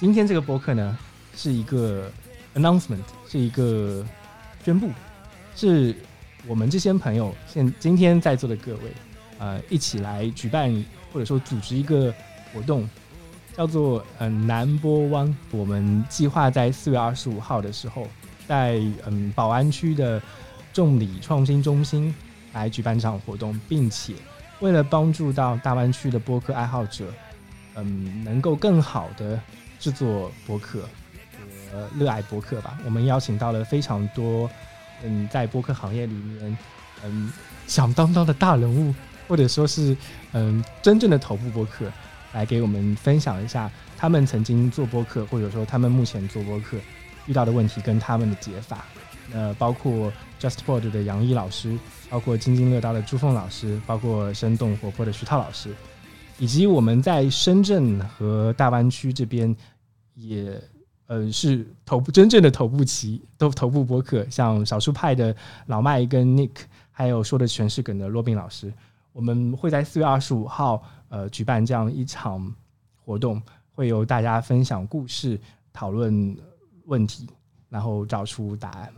今天这个播客呢是一个 announcement， 是一个宣布，是我们这些朋友今天在座的各位一起来举办或者说组织一个活动，叫做Number One。我们计划在4月25号的时候，在宝安区的众理创新中心来举办这场活动，并且为了帮助到大湾区的播客爱好者，能够更好的制作播客，热爱播客吧，我们邀请到了非常多在播客行业里面响当当的大人物，或者说是真正的头部播客，来给我们分享一下他们曾经做播客，或者说他们目前做播客遇到的问题跟他们的解法。包括 JustPod 的杨毅老师，包括津津乐道的朱凤老师，包括生动活泼的徐涛老师，以及我们在深圳和大湾区这边也是真正的头部播客，像少数派的老麦跟 Nick， 还有说的全是梗的 Robin 老师。我们会在4月25号举办这样一场活动，会由大家分享故事，讨论问题，然后找出答案。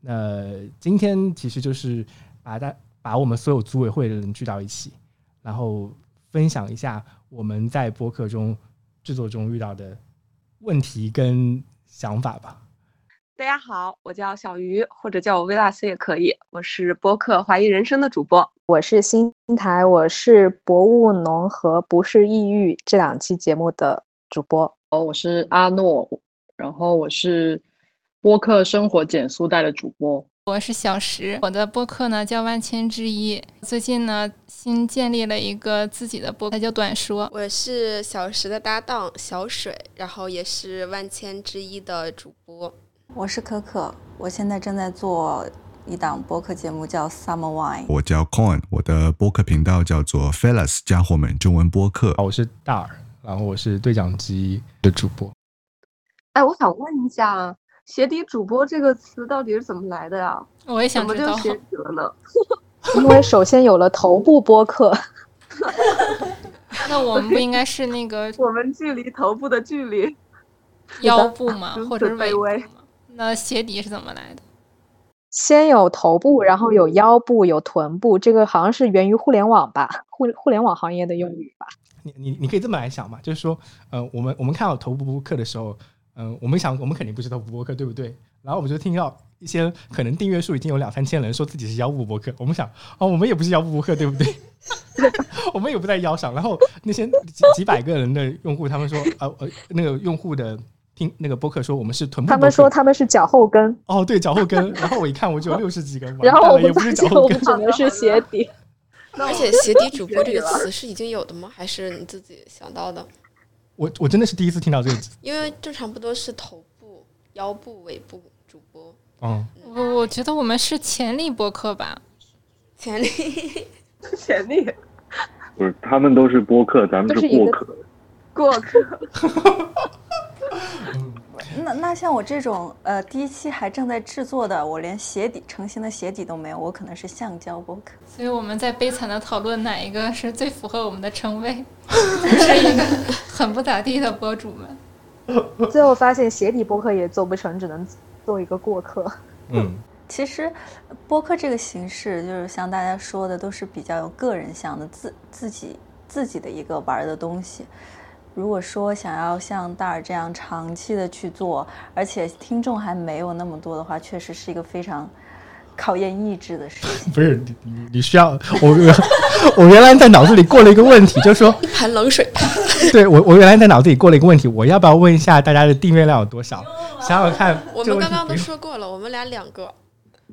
那今天其实就是把我们所有组委会的人聚到一起，然后分享一下我们在播客中制作中遇到的问题跟想法吧。大家好，我叫小鱼，或者叫我 Velas 也可以。我是播客怀疑人生的主播。我是新台，我是博物农和不是抑郁这两期节目的主播。我是阿诺，然后我是播客生活减速带的主播。我是小石，我的播客呢叫万千之一，最近呢新建立了一个自己的播客叫短说。我是小石的搭档小水，然后也是万千之一的主播。我是可可，我现在正在做一档播客节目叫 Summer Wine。 我叫 Con， 我的播客频道叫做 Fellas 家伙们中文播客。我是大耳，然后我是对讲机的主播。我想问一下，鞋底主播这个词到底是怎么来的呀？我也想知道，怎么就鞋底了呢？因为首先有了头部播客。那我们不应该是那个我们距离头部的距离腰部吗？或者是尾部吗？那鞋底是怎么来的？先有头部，然后有腰部，有臀部，这个好像是源于互联网吧，互联网行业的用语吧。你可以这么来想嘛，就是说，我们看到头部播客的时候，我们肯定不是头部播客，对不对？然后我们就听到一些可能订阅数已经有2000-3000人说自己是腰部播客，我们想，我们也不是腰部播客，对不对？我们也不在腰上。然后那些 几百个人的用户，他们说，那个用户的。听那个播客说我们是臀部播客，他们说他们是脚后跟。哦，对，脚后跟。然后我一看，我就60几个，然后我也不是脚后跟，我们是鞋底。而且鞋底主播这个词是已经有的吗？还是你自己想到的？我真的是第一次听到这个词，因为正常不都是头部、腰部、尾部主播。我觉得我们是潜力播客吧，潜力。不是，他们都是播客，咱们是过客。那像我这种第一期还正在制作的，我连鞋底成型的鞋底都没有，我可能是橡胶播客。所以我们在悲惨的讨论哪一个是最符合我们的称谓，是一个很不咋地的播主们。最后发现鞋底播客也做不成，只能做一个过客。其实播客这个形式，就是像大家说的，都是比较有个人向的，自己的一个玩的东西。如果说想要像大耳这样长期的去做，而且听众还没有那么多的话，确实是一个非常考验意志的事情。不是，你需要我原来在脑子里过了一个问题，就是说含冷水。对，我原来在脑子里过了一个问题，我要不要问一下大家的订阅量有多少？想想看，我们刚刚都说过了，我们俩2个，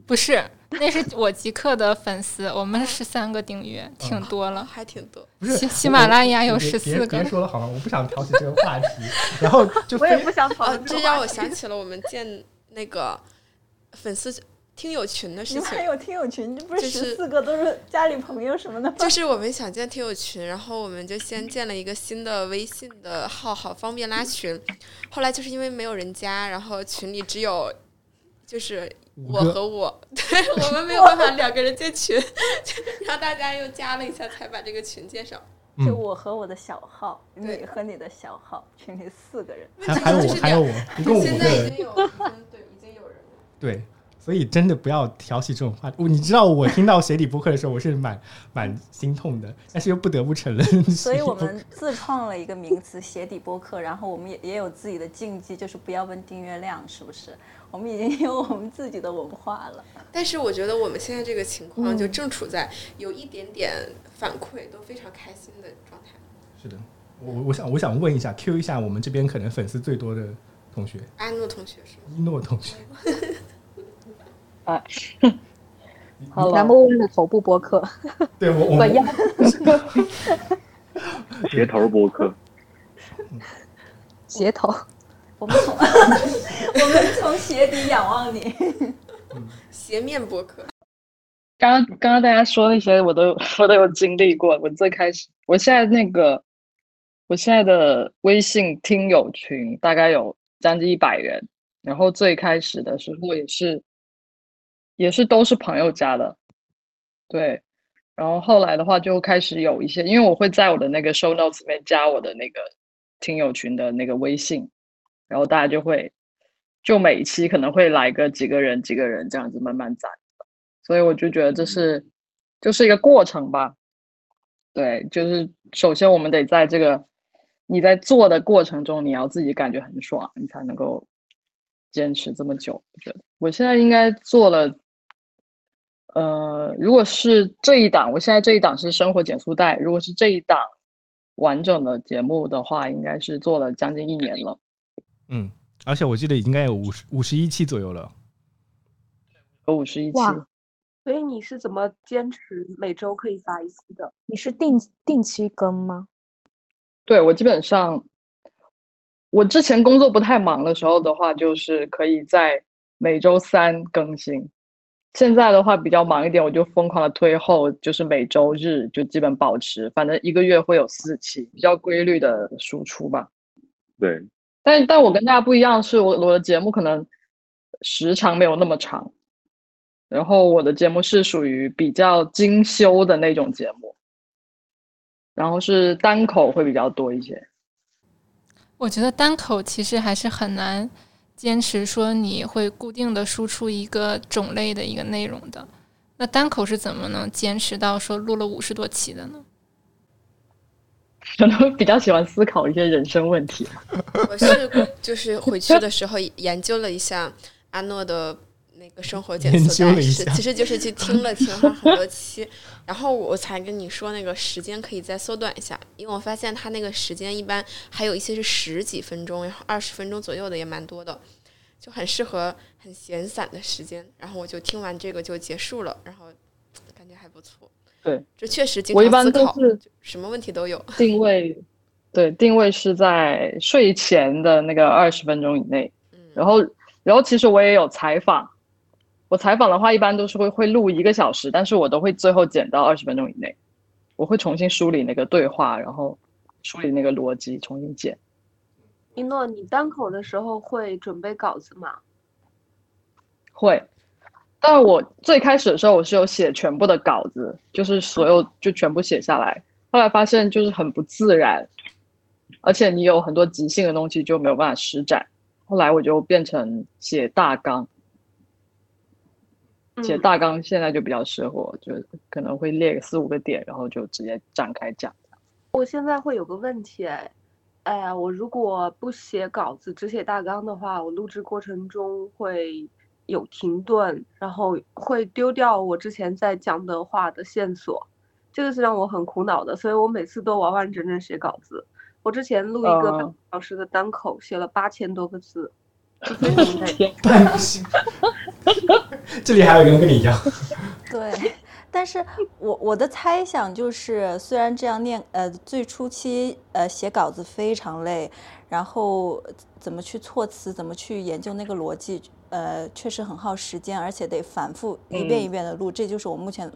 不是，那是我极客的粉丝，我们13个订阅，挺多了，还挺多。不是，喜马拉雅有14个。别说了好吗？我不想挑起这个话题，然后就我也不想讨论。这让我想起了我们建那个粉丝听友群的事情。你们还有听友群？不是14个都是家里朋友什么的吗？就是我们想建听友群，然后我们就先建了一个新的微信的号，好方便拉群。后来就是因为没有人加，然后群里只有就是。我和我，对，我们没有办法2个人建群，让大家又加了一下才把这个群建上。就我和我的小号，你和你的小号，群里4个人，还有我，一共5个人。现在已经有对，已经有人了。对，所以真的不要挑起这种话题。你知道我听到谁理播客的时候，我是蛮心痛的，但是又不得不承认。所以我们自创了一个名词“鞋底播客”，然后我们也有自己的禁忌，就是不要问订阅量，是不是？我们已经有我们自己的文化了。但是我觉得我们现在这个情况就正处在有一点点反馈都非常开心的状态。是的，我想问一下 ，Q 一下我们这边可能粉丝最多的同学，阿诺同学是吗？一诺同学。啊，Number 1的头部播客，对我鞋头播客，鞋头，我们从鞋底仰望你，鞋面播客。刚刚大家说那些我都有经历过。我最开始，我现在的微信听友群大概有将近100人，然后最开始的时候也是都是朋友加的，对。然后后来的话就开始有一些，因为我会在我的那个 show notes 里面加我的那个听友群的那个微信，然后大家就每一期可能会来个几个人这样子慢慢攒，所以我就觉得这是就是一个过程吧。对，就是首先我们得在这个你在做的过程中，你要自己感觉很爽，你才能够坚持这么久。我觉得我现在应该做了。如果是这一档，我现在这一档是生活减速带，如果是这一档完整的节目的话，应该是做了将近1年了。嗯，而且我记得应该有51期左右了。有51期。哇，所以你是怎么坚持每周可以发一次的？你是定期更吗？对，我基本上，我之前工作不太忙的时候的话，就是可以在每周3更新。现在的话比较忙一点，我就疯狂的推后，就是每周日就基本保持，反正1个月会有4期，比较规律的输出吧。对，但我跟大家不一样，是我的节目可能时长没有那么长，然后我的节目是属于比较精修的那种节目，然后是单口会比较多一些。我觉得单口其实还是很难坚持说你会固定的输出一个种类的一个内容的。那单口是怎么能坚持到说录了50多期的呢？可能比较喜欢思考一些人生问题。我是就是回去的时候研究了一下阿诺的那个生活检测带，其实就是去听了很多期，然后我才跟你说那个时间可以再缩短一下，因为我发现他那个时间一般还有一些是10几分钟，20分钟左右的也蛮多的，就很适合很闲散的时间。然后我就听完这个就结束了，然后感觉还不错。对，这确实经常思考，我一般都是什么问题都有。定位，对，定位是在睡前的那个20分钟以内。然后其实我也有采访。我采访的话一般都是会录1个小时，但是我都会最后剪到20分钟以内，我会重新梳理那个对话，然后梳理那个逻辑，重新剪。一诺，你单口的时候会准备稿子吗？会，但我最开始的时候我是有写全部的稿子，就是所有就全部写下来，后来发现就是很不自然，而且你有很多即兴的东西就没有办法施展，后来我就变成写大纲。写大纲现在就比较适合，就可能会列个4、5个点，然后就直接展开讲。我现在会有个问题，我如果不写稿子只写大纲的话，我录制过程中会有停顿，然后会丢掉我之前在讲的话的线索，这个是让我很苦恼的，所以我每次都完完整整写稿子。我之前录一个半小时的单口，写了8000多个字。这里还有一个人跟你一样。对，但是我的猜想就是，虽然这样念，最初期写稿子非常累，然后怎么去措辞，怎么去研究那个逻辑，确实很耗时间，而且得反复一遍一遍的录，这就是我目前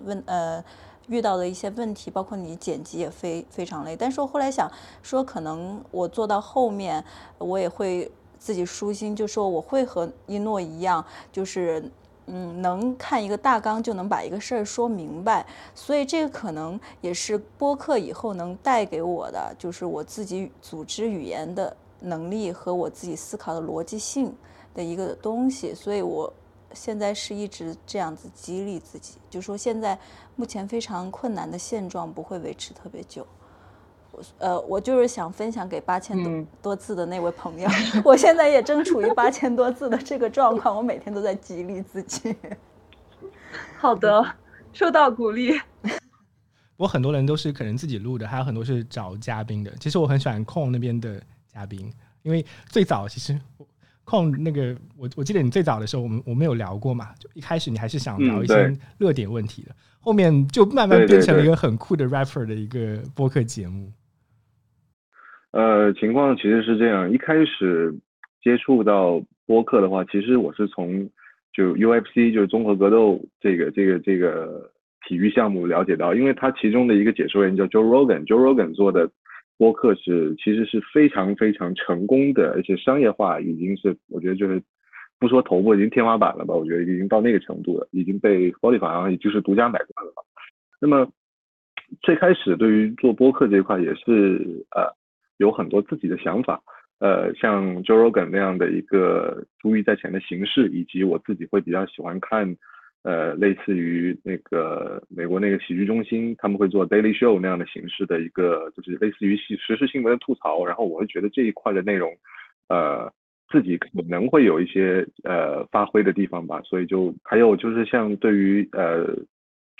遇到的一些问题，包括你剪辑也非常累。但是我后来想说，可能我做到后面我也会自己舒心，就说我会和一诺一样，就是能看一个大纲就能把一个事儿说明白，所以这个可能也是播客以后能带给我的，就是我自己组织语言的能力和我自己思考的逻辑性的一个东西，所以我现在是一直这样子激励自己，就说现在目前非常困难的现状不会维持特别久。我就是想分享给8000多字的那位朋友，我现在也正处于8000多字的这个状况，我每天都在激励自己。好的，受到鼓励。我很多人都是可能自己录的，还有很多是找嘉宾的。其实我很喜欢控那边的嘉宾，因为最早其实控那个我记得你最早的时候我们有聊过嘛，就一开始你还是想聊一些热点问题的，后面就慢慢变成了一个很酷的 rapper 的一个播客节目。情况其实是这样，一开始接触到播客的话，其实我是从就 UFC 就是综合格斗这个体育项目了解到，因为他其中的一个解说人叫 Joe Rogan 做的播客其实是非常非常成功的，而且商业化已经是我觉得就是不说头部已经天花板了吧，我觉得已经到那个程度了，已经被 Spotify 也就是独家买断了吧。那么最开始对于做播客这一块也是有很多自己的想法，像 Joe Rogan 那样的一个珠玉在前的形式，以及我自己会比较喜欢看，类似于那个美国那个喜剧中心他们会做 Daily Show 那样的形式的一个，就是类似于时事新闻的吐槽，然后我会觉得这一块的内容，自己可能会有一些发挥的地方吧，所以就还有就是像对于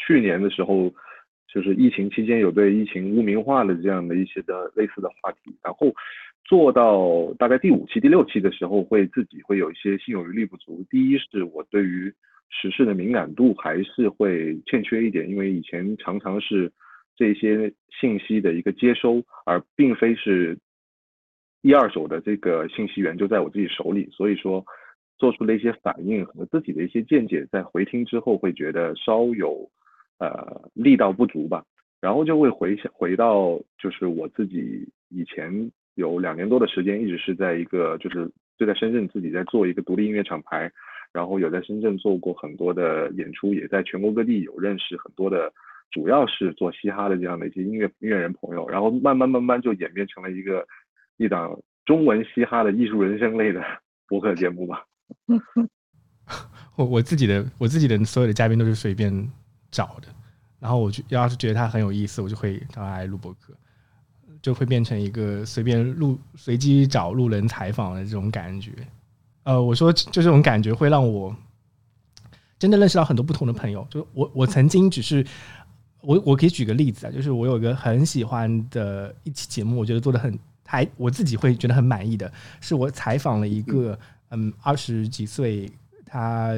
去年的时候。就是疫情期间有对疫情污名化的这样的一些的类似的话题，然后做到大概第5期、第6期的时候，自己会有一些心有余力不足。第一是我对于时事的敏感度还是会欠缺一点，因为以前常常是这些信息的一个接收，而并非是1、2手的这个信息源就在我自己手里，所以说做出的一些反应和自己的一些见解，在回听之后会觉得稍有力道不足吧，然后就会回到就是我自己以前有2年多的时间一直是在一个就在深圳自己在做一个独立音乐厂牌，然后有在深圳做过很多的演出，也在全国各地有认识很多的主要是做嘻哈的这样的一些音乐人朋友，然后慢慢就演变成了一档中文嘻哈的艺术人生类的播客节目吧。我自己的所有的嘉宾都是随便找的，然后我就要是觉得他很有意思，我就会让他来录播客，就会变成一个随机找路人采访的这种感觉。我说就这种感觉会让我真的认识到很多不同的朋友。就我曾经只是我可以举个例子啊，就是我有一个很喜欢的一期节目，我觉得做的我自己会觉得很满意的，是我采访了一个20几岁，他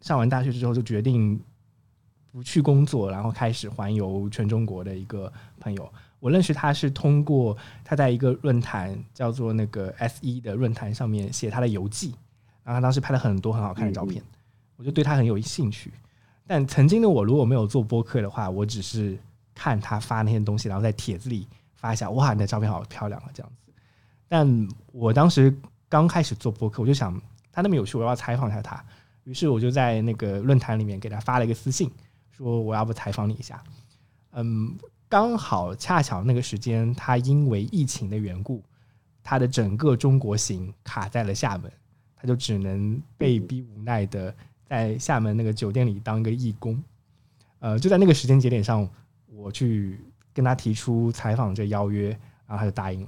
上完大学之后就决定。不去工作，然后开始环游全中国的一个朋友。我认识他是通过他在一个论坛叫做那个 SE 的论坛上面写他的游记，然后他当时拍了很多很好看的照片，我就对他很有兴趣。但曾经的我如果没有做播客的话，我只是看他发那些东西，然后在帖子里发一下，哇，你的照片好漂亮啊这样子。但我当时刚开始做播客，我就想他那么有趣，我要采访一下他。于是我就在那个论坛里面给他发了一个私信。说我要不采访你一下，刚好恰巧那个时间，他因为疫情的缘故，他的整个中国行卡在了厦门，他就只能被逼无奈的在厦门那个酒店里当一个义工。就在那个时间节点上，我去跟他提出采访这邀约，然后他就答应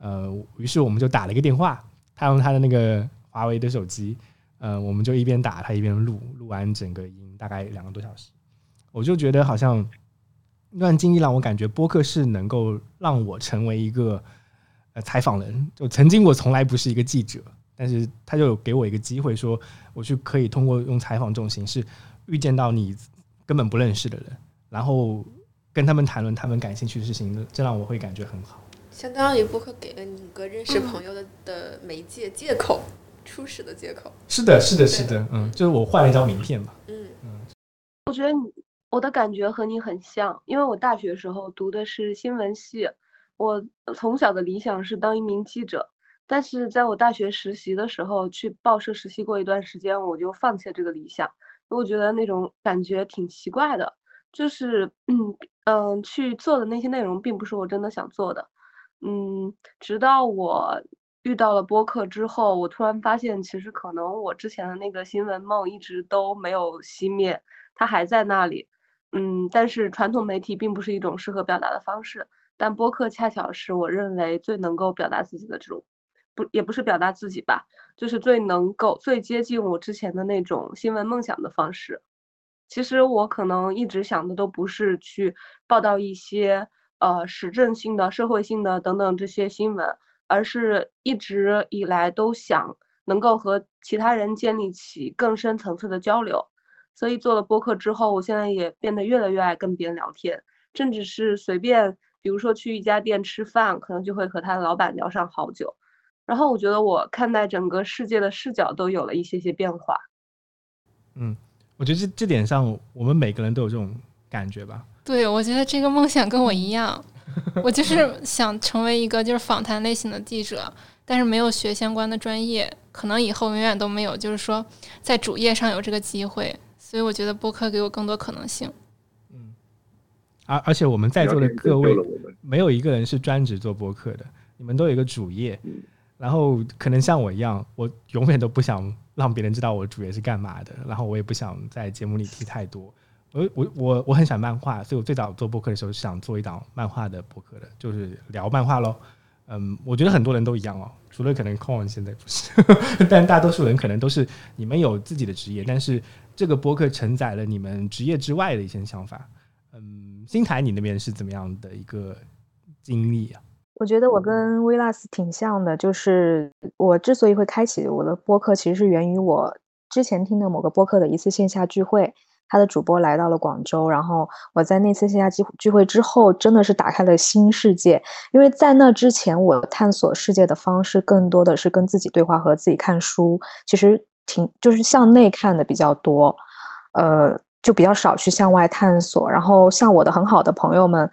了。于是我们就打了一个电话，他用他的那个华为的手机，我们就一边打他一边录完整个音，大概2个多小时。我就觉得好像那段经历让我感觉播客是能够让我成为一个采访人。就曾经我从来不是一个记者，但是他就有给我一个机会，说我去可以通过用采访这种形式遇见到你根本不认识的人，然后跟他们谈论他们感兴趣的事情，这让我会感觉很好。相当于播客给了你一个认识朋友的媒介借口，初始的借口。是的，就是我换了一张名片嘛。我觉得我的感觉和你很像，因为我大学时候读的是新闻系，我从小的理想是当一名记者，但是在我大学实习的时候去报社实习过一段时间，我就放弃了这个理想，我觉得那种感觉挺奇怪的，就是去做的那些内容并不是我真的想做的。直到我遇到了播客之后，我突然发现其实可能我之前的那个新闻梦一直都没有熄灭，它还在那里。但是传统媒体并不是一种适合表达的方式，但播客恰巧是我认为最能够表达自己的这种，也不是表达自己吧，就是最能够最接近我之前的那种新闻梦想的方式。其实我可能一直想的都不是去报道一些时政性的、社会性的等等这些新闻，而是一直以来都想能够和其他人建立起更深层次的交流。所以做了播客之后，我现在也变得越来越爱跟别人聊天，甚至是随便比如说去一家店吃饭，可能就会和他的老板聊上好久。然后我觉得我看待整个世界的视角都有了一些些变化。我觉得这点上我们每个人都有这种感觉吧。对，我觉得这个梦想跟我一样我就是想成为一个就是访谈类型的记者，但是没有学相关的专业，可能以后永远都没有就是说在主业上有这个机会，所以我觉得播客给我更多可能性。而且我们在座的各位没有一个人是专职做播客的，你们都有一个主业。然后可能像我一样，我永远都不想让别人知道我主业是干嘛的，然后我也不想在节目里提太多。我很喜欢漫画，所以我最早做播客的时候是想做一档漫画的播客的，就是聊漫画咯。我觉得很多人都一样哦，除了可能 Con 现在不是但大多数人可能都是你们有自己的职业，但是这个播客承载了你们职业之外的一些想法。新台你那边是怎么样的一个经历啊？我觉得我跟威拉斯挺像的，就是我之所以会开启我的播客，其实是源于我之前听的某个播客的一次线下聚会，他的主播来到了广州，然后我在那次线下聚会之后真的是打开了新世界。因为在那之前我探索世界的方式更多的是跟自己对话和自己看书，其实就是向内看的比较多，就比较少去向外探索。然后像我的很好的朋友们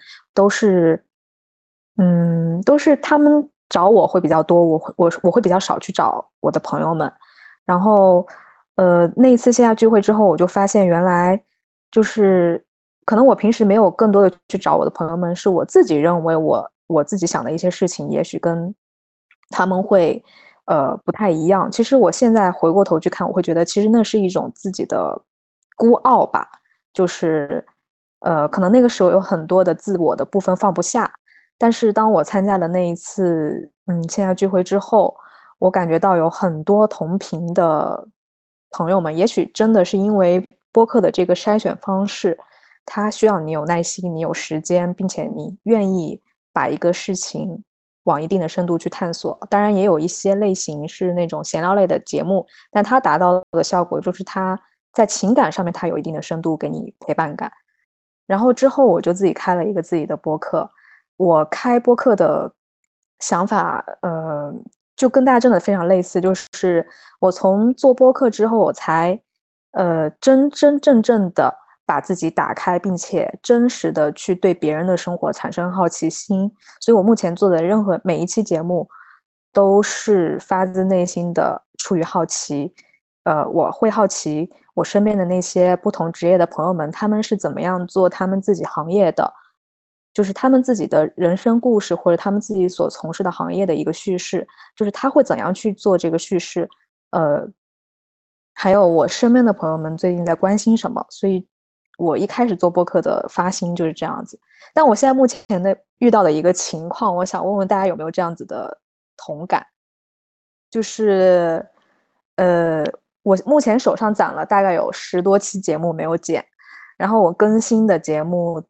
都是他们找我会比较多，我会比较少去找我的朋友们。然后那一次线下聚会之后，我就发现原来就是可能我平时没有更多的去找我的朋友们，是我自己认为我自己想的一些事情也许跟他们会不太一样。其实我现在回过头去看，我会觉得其实那是一种自己的孤傲吧，就是可能那个时候有很多的自我的部分放不下。但是当我参加了那一次线下聚会之后，我感觉到有很多同频的朋友们，也许真的是因为播客的这个筛选方式，它需要你有耐心，你有时间，并且你愿意把一个事情往一定的深度去探索。当然也有一些类型是那种闲聊类的节目，但它达到的效果就是它在情感上面它有一定的深度，给你陪伴感。然后之后我就自己开了一个自己的播客。我开播客的想法就跟大家真的非常类似，就是我从做播客之后，我才真正的把自己打开，并且真实的去对别人的生活产生好奇心。所以我目前做的任何每一期节目都是发自内心的出于好奇。我会好奇我身边的那些不同职业的朋友们，他们是怎么样做他们自己行业的，就是他们自己的人生故事，或者他们自己所从事的行业的一个叙事，就是他会怎样去做这个叙事。还有我身边的朋友们最近在关心什么，所以我一开始做播客的发心就是这样子。但我现在目前的遇到的一个情况，我想问问大家有没有这样子的同感，就是我目前手上攒了大概有10多期节目没有剪，然后我更新的节目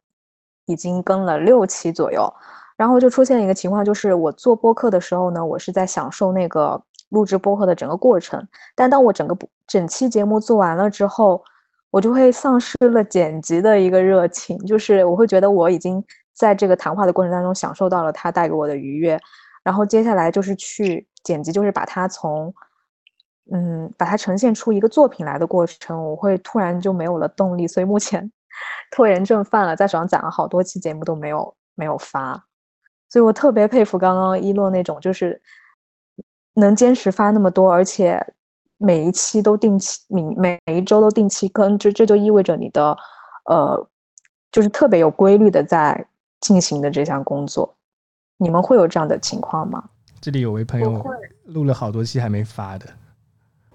已经更了6期左右。然后就出现了一个情况，就是我做播客的时候呢，我是在享受那个录制播客的整个过程，但当我整期节目做完了之后，我就会丧失了剪辑的一个热情，就是我会觉得我已经在这个谈话的过程当中享受到了它带给我的愉悦，然后接下来就是去剪辑，就是把它呈现出一个作品来的过程，我会突然就没有了动力。所以目前拖延症犯了，在手上攒了好多期节目都没有发。所以我特别佩服刚刚一诺那种，就是能坚持发那么多，而且每一期都定期，每一周都定期更，这就意味着你的就是特别有规律的在进行的这项工作。你们会有这样的情况吗？这里有位朋友录了好多期还没发的。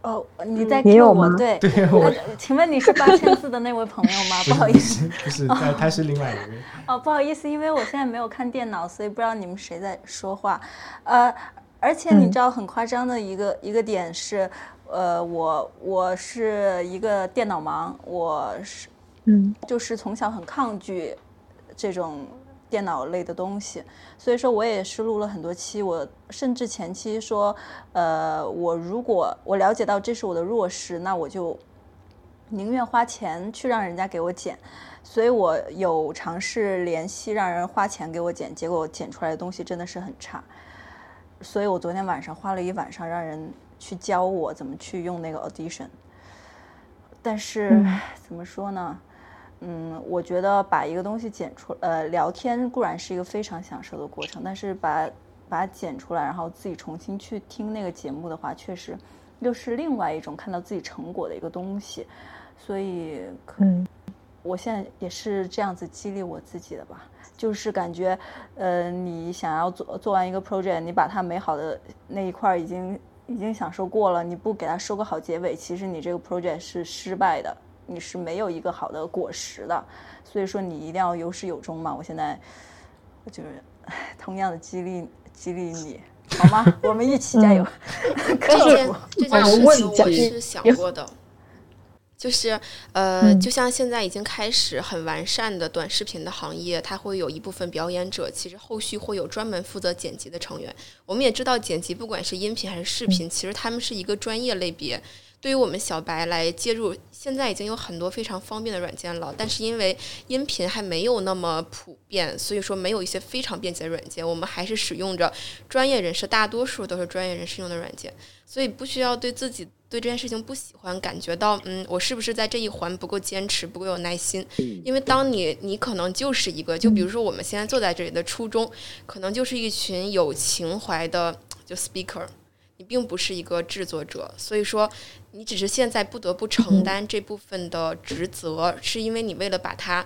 哦，你在 Q 我？对对，我请问你是8000字的那位朋友吗？不好意思，不是，他是另外一位。哦，不好意思，因为我现在没有看电脑，所以不知道你们谁在说话。而且你知道很夸张的一个点是，我是一个电脑盲，我是就是从小很抗拒这种电脑类的东西，所以说我也是录了很多期，我甚至前期说我如果我了解到这是我的弱势，那我就宁愿花钱去让人家给我剪，所以我有尝试联系让人花钱给我剪，结果我剪出来的东西真的是很差，所以我昨天晚上花了一晚上让人去教我怎么去用那个 Audition。 但是怎么说呢，我觉得把一个东西剪出来，聊天固然是一个非常享受的过程，但是把它剪出来，然后自己重新去听那个节目的话，确实又是另外一种看到自己成果的一个东西，所以我现在也是这样子激励我自己的吧，就是感觉，你想要做完一个 project， 你把它美好的那一块已经享受过了，你不给它收个好结尾，其实你这个 project 是失败的。你是没有一个好的果实的，所以说你一定要有始有终嘛。我现在就是同样的激励你，好吗？我们一起加油。这件事情我是想过的，就是就像现在已经开始很完善的短视频的行业，它会有一部分表演者，其实后续会有专门负责剪辑的成员。我们也知道剪辑不管是音频还是视频，其实他们是一个专业类别。对于我们小白来接入，现在已经有很多非常方便的软件了，但是因为音频还没有那么普遍，所以说没有一些非常便捷的软件，我们还是使用着专业人士，大多数都是专业人士用的软件，所以不需要对自己对这件事情不喜欢感觉到我是不是在这一环不够坚持不够有耐心，因为当你可能就是一个，就比如说我们现在坐在这里的初衷，可能就是一群有情怀的就 speaker，你并不是一个制作者，所以说你只是现在不得不承担这部分的职责，是因为你为了把它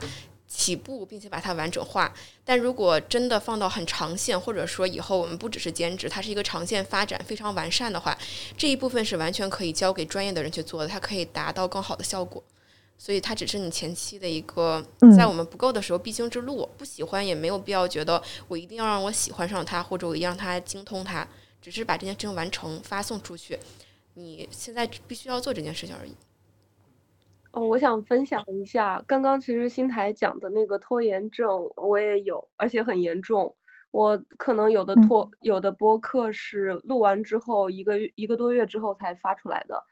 起步并且把它完整化。但如果真的放到很长线，或者说以后我们不只是兼职，它是一个长线发展非常完善的话，这一部分是完全可以交给专业的人去做的，它可以达到更好的效果。所以它只是你前期的一个在我们不够的时候必经之路，不喜欢也没有必要觉得我一定要让我喜欢上它，或者我一定要让它精通它，只是把这件事情完成发送出去，你现在必须要做这件事情而已。我想分享一下，刚刚其实新台讲的那个拖延症我也有，而且很严重。我可能有的播客是录完之后一个多月之后才发出来的。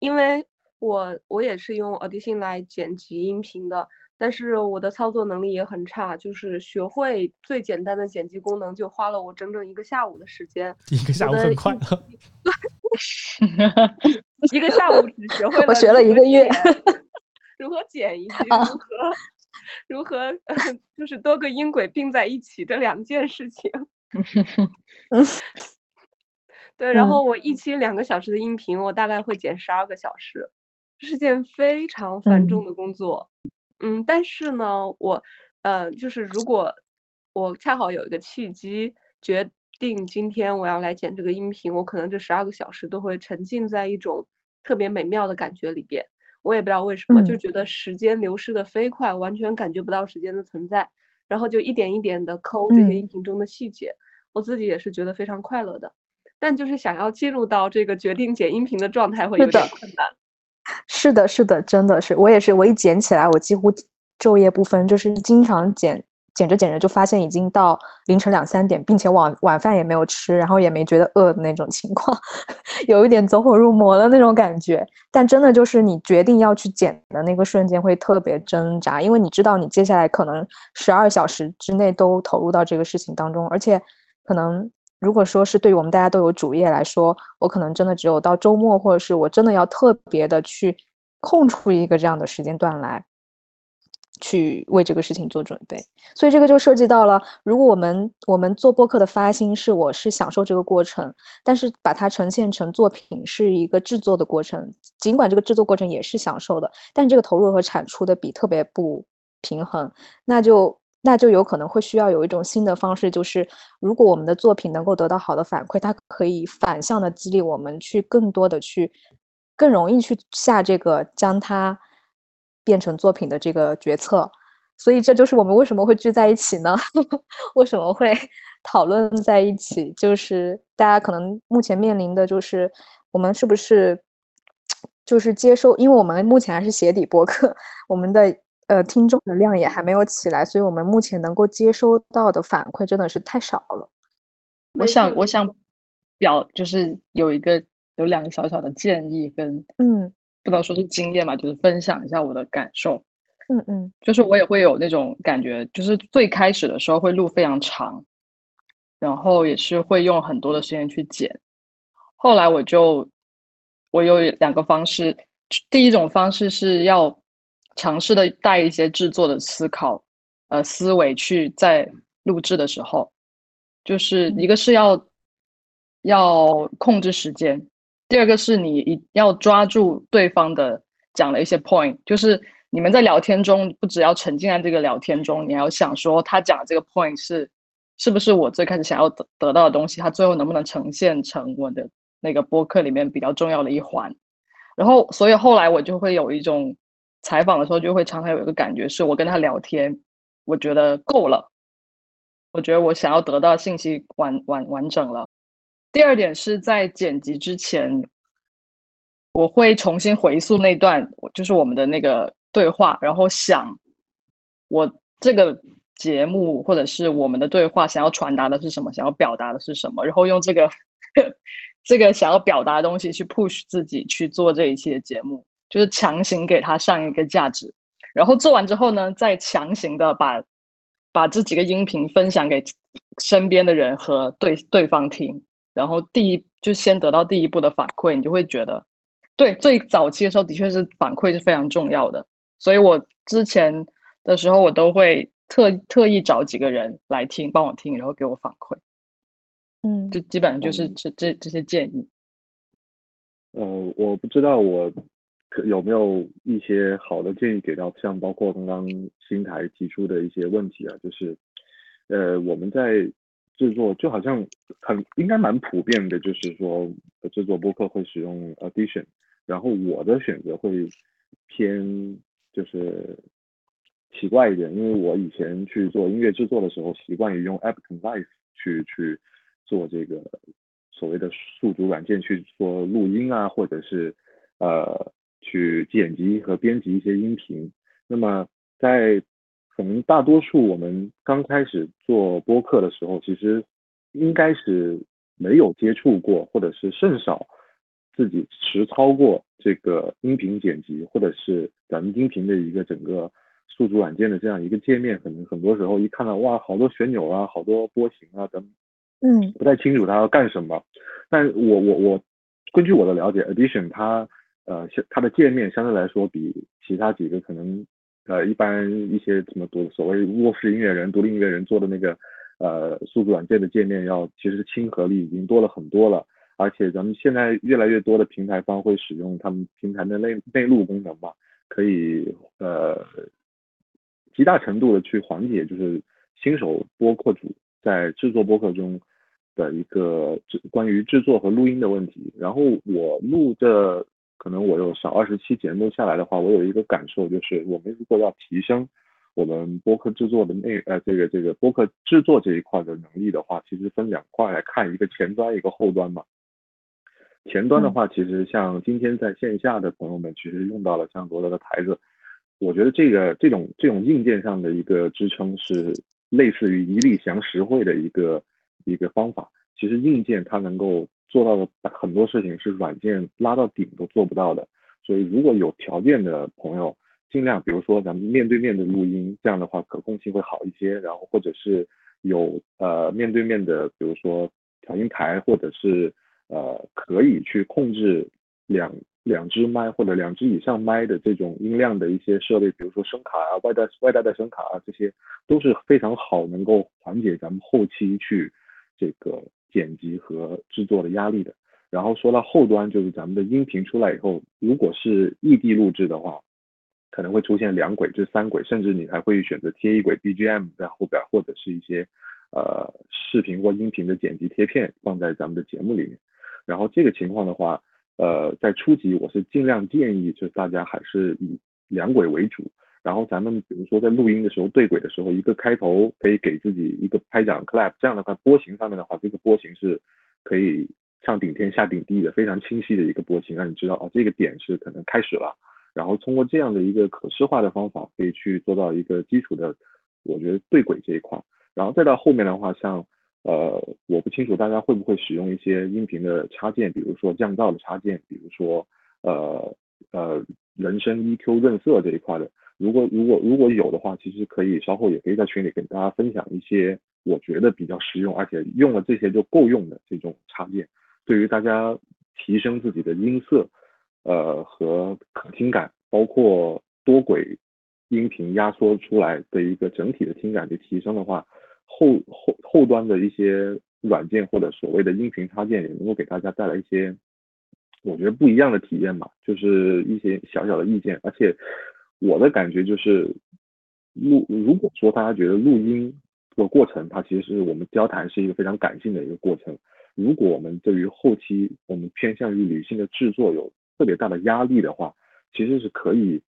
因为我也是用 Audition 来剪辑音频的，但是我的操作能力也很差，就是学会最简单的剪辑功能就花了我整整一个下午的时间。一个下午很快乐。一个下午只学会了。我学了一个月。如何剪以及如何就是多个音轨并在一起这两件事情。对，然后我一期2个小时的音频，我大概会剪12个小时，这是件非常繁重的工作。但是呢，我就是如果我恰好有一个契机决定今天我要来剪这个音频，我可能这12个小时都会沉浸在一种特别美妙的感觉里边。我也不知道为什么，就觉得时间流逝的飞快，完全感觉不到时间的存在，然后就一点一点的抠这些音频中的细节，我自己也是觉得非常快乐的。但就是想要进入到这个决定剪音频的状态会有点困难。是的，真的是，我也是，我一剪起来我几乎昼夜不分，就是经常剪着就发现已经到凌晨2、3点，并且晚饭也没有吃，然后也没觉得饿的那种情况，有一点走火入魔的那种感觉。但真的就是你决定要去剪的那个瞬间会特别挣扎，因为你知道你接下来可能12小时之内都投入到这个事情当中，而且可能如果说是对于我们大家都有主业来说，我可能真的只有到周末，或者是我真的要特别的去空出一个这样的时间段来。去为这个事情做准备。所以这个就涉及到了，如果我们做播客的发心是我是享受这个过程，但是把它呈现成作品是一个制作的过程，尽管这个制作过程也是享受的，但这个投入和产出的比特别不平衡，那就有可能会需要有一种新的方式，就是如果我们的作品能够得到好的反馈，它可以反向的激励我们去更多的去更容易去下这个将它变成作品的这个决策。所以这就是我们为什么会聚在一起呢为什么会讨论在一起，就是大家可能目前面临的就是我们是不是就是接受，因为我们目前还是鞋底播客，我们的听众的量也还没有起来，所以我们目前能够接收到的反馈真的是太少了。我想表就是有两个小小的建议跟不能说是经验嘛，就是分享一下我的感受。就是我也会有那种感觉，就是最开始的时候会录非常长，然后也是会用很多的时间去剪。后来我有两个方式，第一种方式是要尝试的带一些制作的思维去在录制的时候，就是一个是要控制时间，第二个是你要抓住对方的讲了一些 point， 就是你们在聊天中不只要沉浸在这个聊天中，你还要想说他讲这个 point 是不是我最开始想要得到的东西，他最后能不能呈现成我的那个播客里面比较重要的一环。然后所以后来我就会有一种采访的时候就会常常有一个感觉，是我跟他聊天我觉得够了，我觉得我想要得到信息完整了。第二点是在剪辑之前我会重新回溯那段就是我们的那个对话，然后想我这个节目或者是我们的对话想要传达的是什么，想要表达的是什么，然后用这个想要表达的东西去 push 自己去做这一期的节目，就是强行给它上一个价值，然后做完之后呢，再强行的把这几个音频分享给身边的人和对方听，然后就先得到第一步的反馈，你就会觉得，对，最早期的时候的确是反馈是非常重要的，所以我之前的时候我都会特意找几个人来听，帮我听，然后给我反馈，就基本上就是这些建议。我不知道我有没有一些好的建议给到，像包括刚刚新台提出的一些问题啊，就是我们在制作就好像应该蛮普遍的，就是说制作播客会使用 Audition， 然后我的选择会偏就是奇怪一点，因为我以前去做音乐制作的时候习惯于用 Ableton Live 去做这个所谓的数组软件去做录音啊，或者是去剪辑和编辑一些音频。那么在可能大多数我们刚开始做播客的时候，其实应该是没有接触过，或者是甚少自己实操过这个音频剪辑，或者是咱们音频的一个整个数组软件的这样一个界面，可能很多时候一看到哇好多旋钮啊，好多波形啊，咱们不太清楚它要干什么。但我根据我的了解 ，Audition 它的界面相对来说比其他几个可能一般一些什么所谓卧室音乐人、独立音乐人做的那个数字软件的界面要其实亲和力已经多了很多了，而且咱们现在越来越多的平台方会使用他们平台的内录功能嘛，可以极大程度的去缓解就是新手播客主在制作播客中的一个关于制作和录音的问题。然后我录的可能我有少27节目下来的话，我有一个感受，就是我们如果要提升我们播客制作的这个播客制作这一块的能力的话，其实分两块来看，一个前端一个后端嘛。前端的话，其实像今天在线下的朋友们其实用到了像罗德的台子，我觉得这种硬件上的一个支撑是类似于一粒降十会的一个方法。其实硬件它能够做到的很多事情是软件拉到顶都做不到的，所以如果有条件的朋友尽量比如说咱们面对面的录音，这样的话可控性会好一些，然后或者是有面对面的比如说调音台，或者是可以去控制两只麦或者两只以上麦的这种音量的一些设备，比如说声卡啊、外带的声卡啊，这些都是非常好能够缓解咱们后期去这个剪辑和制作的压力的。然后说到后端，就是咱们的音频出来以后，如果是异地录制的话，可能会出现两轨至三轨，甚至你还会选择贴一轨 BGM 在后边，或者是一些视频或音频的剪辑贴片放在咱们的节目里面。然后这个情况的话，在初级我是尽量建议就是大家还是以两轨为主。然后咱们比如说在录音的时候，对轨的时候，一个开头可以给自己一个拍掌 clap， 这样的话波形上面的话，这个波形是可以上顶天下顶地的，非常清晰的一个波形，让你知道啊这个点是可能开始了。然后通过这样的一个可视化的方法，可以去做到一个基础的，我觉得对轨这一块。然后再到后面的话，像我不清楚大家会不会使用一些音频的插件，比如说降噪的插件，比如说人声 EQ 润色这一块的。如果有的话，其实可以稍后也可以在群里跟大家分享一些我觉得比较实用，而且用了这些就够用的这种插件，对于大家提升自己的音色和可听感，包括多轨音频压缩出来的一个整体的听感的提升的话，后端的一些软件或者所谓的音频插件也能够给大家带来一些我觉得不一样的体验吧，就是一些小小的意见。而且我的感觉就是如果说大家觉得录音的过程，它其实是我们交谈是一个非常感性的一个过程，如果我们对于后期我们偏向于理性的制作有特别大的压力的话，其实是可以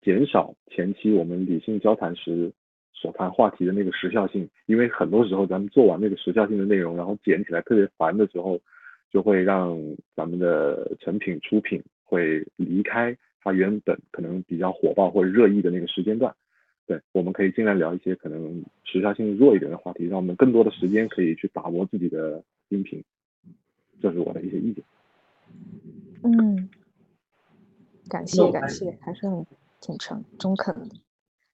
减少前期我们理性交谈时所谈话题的那个时效性，因为很多时候咱们做完那个时效性的内容，然后剪起来特别烦的时候，就会让咱们的成品出品会离开它原本可能比较火爆或者热议的那个时间段。对，我们可以尽量聊一些可能时效性弱一点的话题，让我们更多的时间可以去把握自己的音频，这是我的一些意见。嗯，感谢，还是挺中肯的。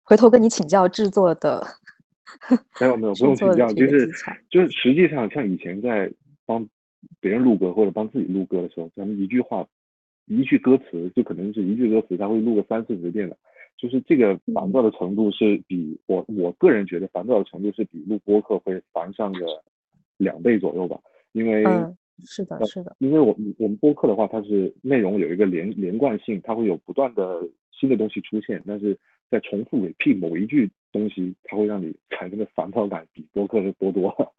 回头跟你请教制作的。没有，不用请教，就是实际上像以前在帮别人录歌或者帮自己录歌的时候，咱们一句歌词就可能是一句歌词，他会录个30-40遍的。就是这个烦躁的程度是比我个人觉得烦躁的程度是比录播客会烦上个2倍左右吧，因为是的，因为我们播客的话，它是内容有一个连贯性，它会有不断的新的东西出现，但是在重复 repeat 某一句东西，它会让你产生的烦躁感比播客是多了。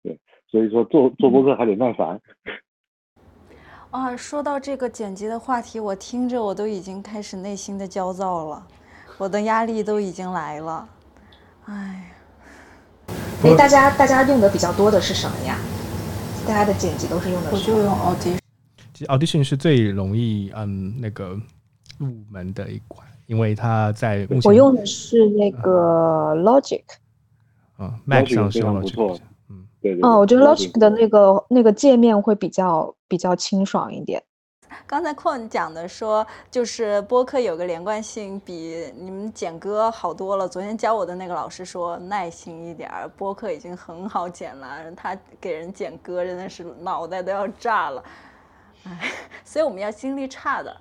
对，所以说做播客还得耐烦。啊，说到这个剪辑的话题，我听着我都已经开始内心的焦躁了，我的压力都已经来了，哎。所以大家用的比较多的是什么呀？大家的剪辑都是用的什么？我就用 Audition。其实 Audition 是最容易那个入门的一款，因为它在目前我用的是那个 Logic。Mac 上是用 Logic。对哦，我觉得 Logic 的那个界面会比较清爽一点。刚才Kwon讲的说，就是播客有个连贯性，比你们剪歌好多了。昨天教我的那个老师说，耐心一点，播客已经很好剪了，他给人剪歌真的是脑袋都要炸了。哎，所以我们要精力差的，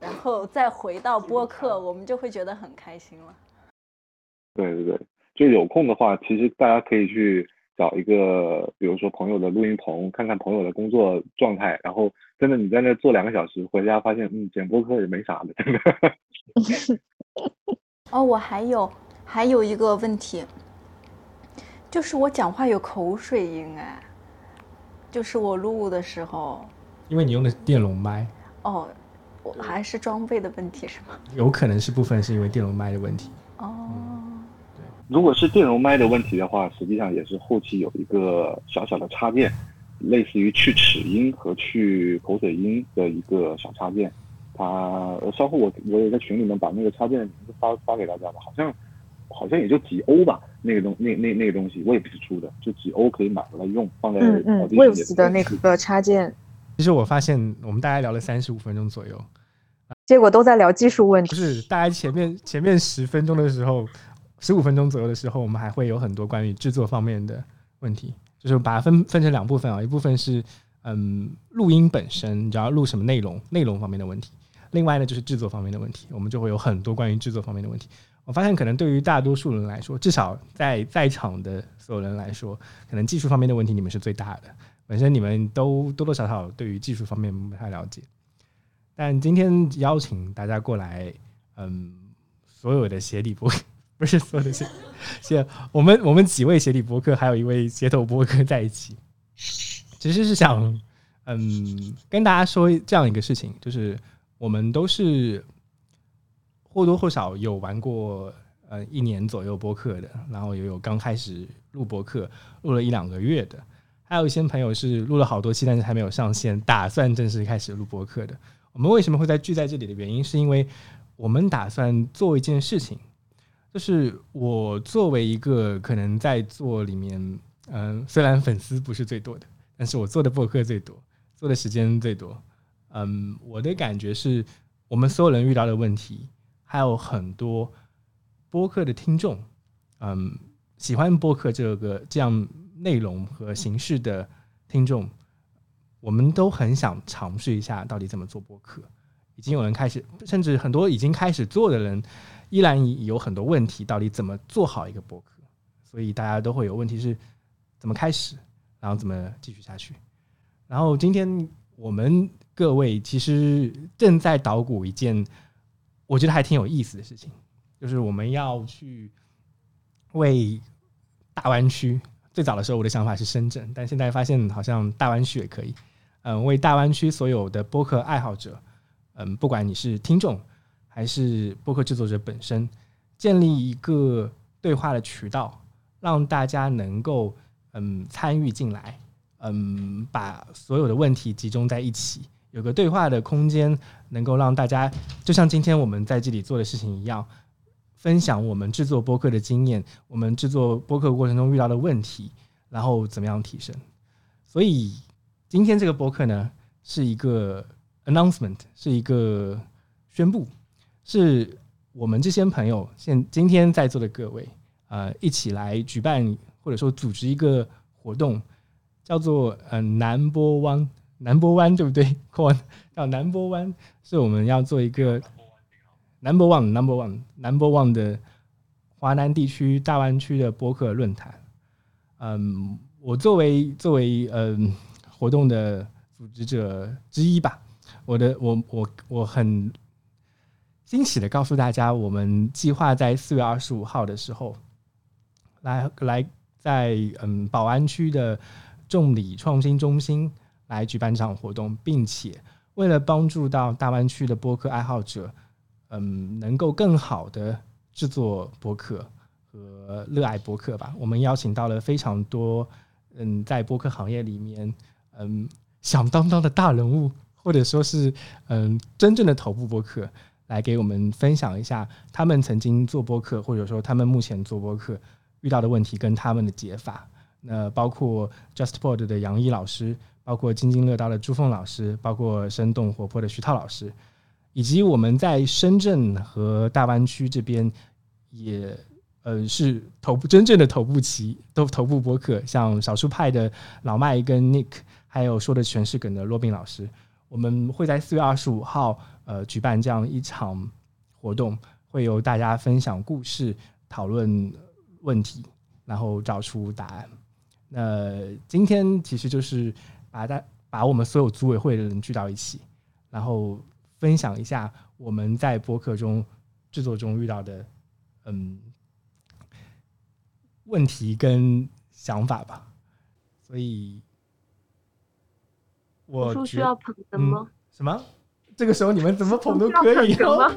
然后再回到播客，我们就会觉得很开心了。对，就有空的话，其实大家可以去找一个比如说朋友的录音棚，看看朋友的工作状态，然后真的你在那做2个小时，回家发现剪播客也没啥的，真的。哦，我还有一个问题，就是我讲话有口水音，就是我录的时候，因为你用的电容麦。哦，我还是装备的问题是吗？有可能是部分是因为电容麦的问题。哦。如果是电容麦的问题的话，实际上也是后期有一个小小的插件，类似于去齿音和去口水音的一个小插件。它稍后我也在群里面把那个插件名字发给大家吧，好像也就几欧吧，那个东西Waves出的，就几欧可以买回来用，放在Waves 的那个插件。其实我发现我们大概聊了35分钟左右，结果都在聊技术问题。不是，大概前面10分钟的时候。15分钟左右的时候，我们还会有很多关于制作方面的问题，就是把它分成2部分啊，一部分是录音本身，你知道录什么内容方面的问题。另外呢，就是制作方面的问题，我们就会有很多关于制作方面的问题。我发现可能对于大多数人来说，至少在场的所有人来说，可能技术方面的问题你们是最大的，本身你们都多多少少对于技术方面不太了解。但今天邀请大家过来，所有的鞋底播客，不是所有的鞋，我们几位鞋底播客还有一位鞋头播客在一起，其实是想跟大家说这样一个事情，就是我们都是或多或少有玩过一年左右播客的，然后也有刚开始录播客录了一两个月的，还有一些朋友是录了好多期但是还没有上线，打算正式开始录播客的。我们为什么会聚在这里的原因，是因为我们打算做一件事情，就是我作为一个可能在做里面虽然粉丝不是最多的，但是我做的播客最多，做的时间最多。我的感觉是我们所有人遇到的问题，还有很多播客的听众，喜欢播客这样内容和形式的听众，我们都很想尝试一下到底怎么做播客。已经有人开始，甚至很多已经开始做的人，依然有很多问题，到底怎么做好一个播客。所以大家都会有问题是怎么开始，然后怎么继续下去。然后今天我们各位其实正在捣鼓一件我觉得还挺有意思的事情，就是我们要去为大湾区，最早的时候我的想法是深圳，但现在发现好像大湾区也可以，为大湾区所有的播客爱好者，不管你是听众还是播客制作者本身，建立一个对话的渠道，让大家能够参与进来，把所有的问题集中在一起，有个对话的空间，能够让大家就像今天我们在这里做的事情一样，分享我们制作播客的经验，我们制作播客过程中遇到的问题，然后怎么样提升。所以今天这个播客呢，是一个 announcement， 是一个宣布，是我们这些朋友今天在座的各位，一起来举办或者说组织一个活动，叫做南波湾，南波湾对不对？叫南波湾，是我们要做一个 number one 的华南地区大湾区的播客论坛。我作为活动的组织者之一吧，我很惊喜的告诉大家，我们计划在4月25号的时候，来在宝安区的众理创新中心，来举办这场活动，并且为了帮助到大湾区的播客爱好者，能够更好的制作播客和热爱播客吧，我们邀请到了非常多在播客行业里面响当当的大人物，或者说是真正的头部播客，来给我们分享一下他们曾经做播客，或者说他们目前做播客遇到的问题跟他们的解法。那包括 JustPod 的杨毅老师，包括津津乐道的朱凤老师，包括生动活泼的徐涛老师，以及我们在深圳和大湾区这边也是真正的头部播客，像少数派的老麦跟 Nick， 还有说的全是梗的 Robin 老师。我们会在4月25号举办这样一场活动，会由大家分享故事，讨论问题，然后找出答案。那今天其实就是把我们所有组委会的人聚到一起，然后分享一下我们在播客中制作中遇到的问题跟想法吧。所以我说需要捧哏吗？什么？这个时候你们怎么捧都可以吗？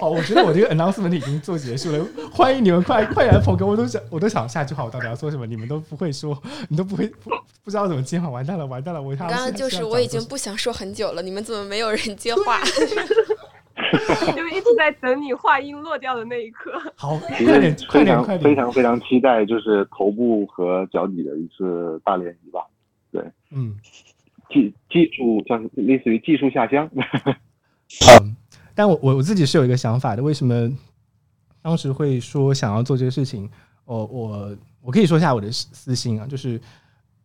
好，我觉得我这个 announcement 已经做结束了，欢迎你们快来捧哏，我都想下句话我到底要说什么，你们都不会说，你都不知道怎么接话，完蛋了！我刚刚就是我已经不想说很久了，你们怎么没有人接话？因为一直在等你话音落掉的那一刻。好，快点！非常期待就是头部和脚底的一次大联谊吧。对，技术像类似于技术下乡。但我自己是有一个想法的，为什么当时会说想要做这个事情，我可以说一下我的私心啊，就是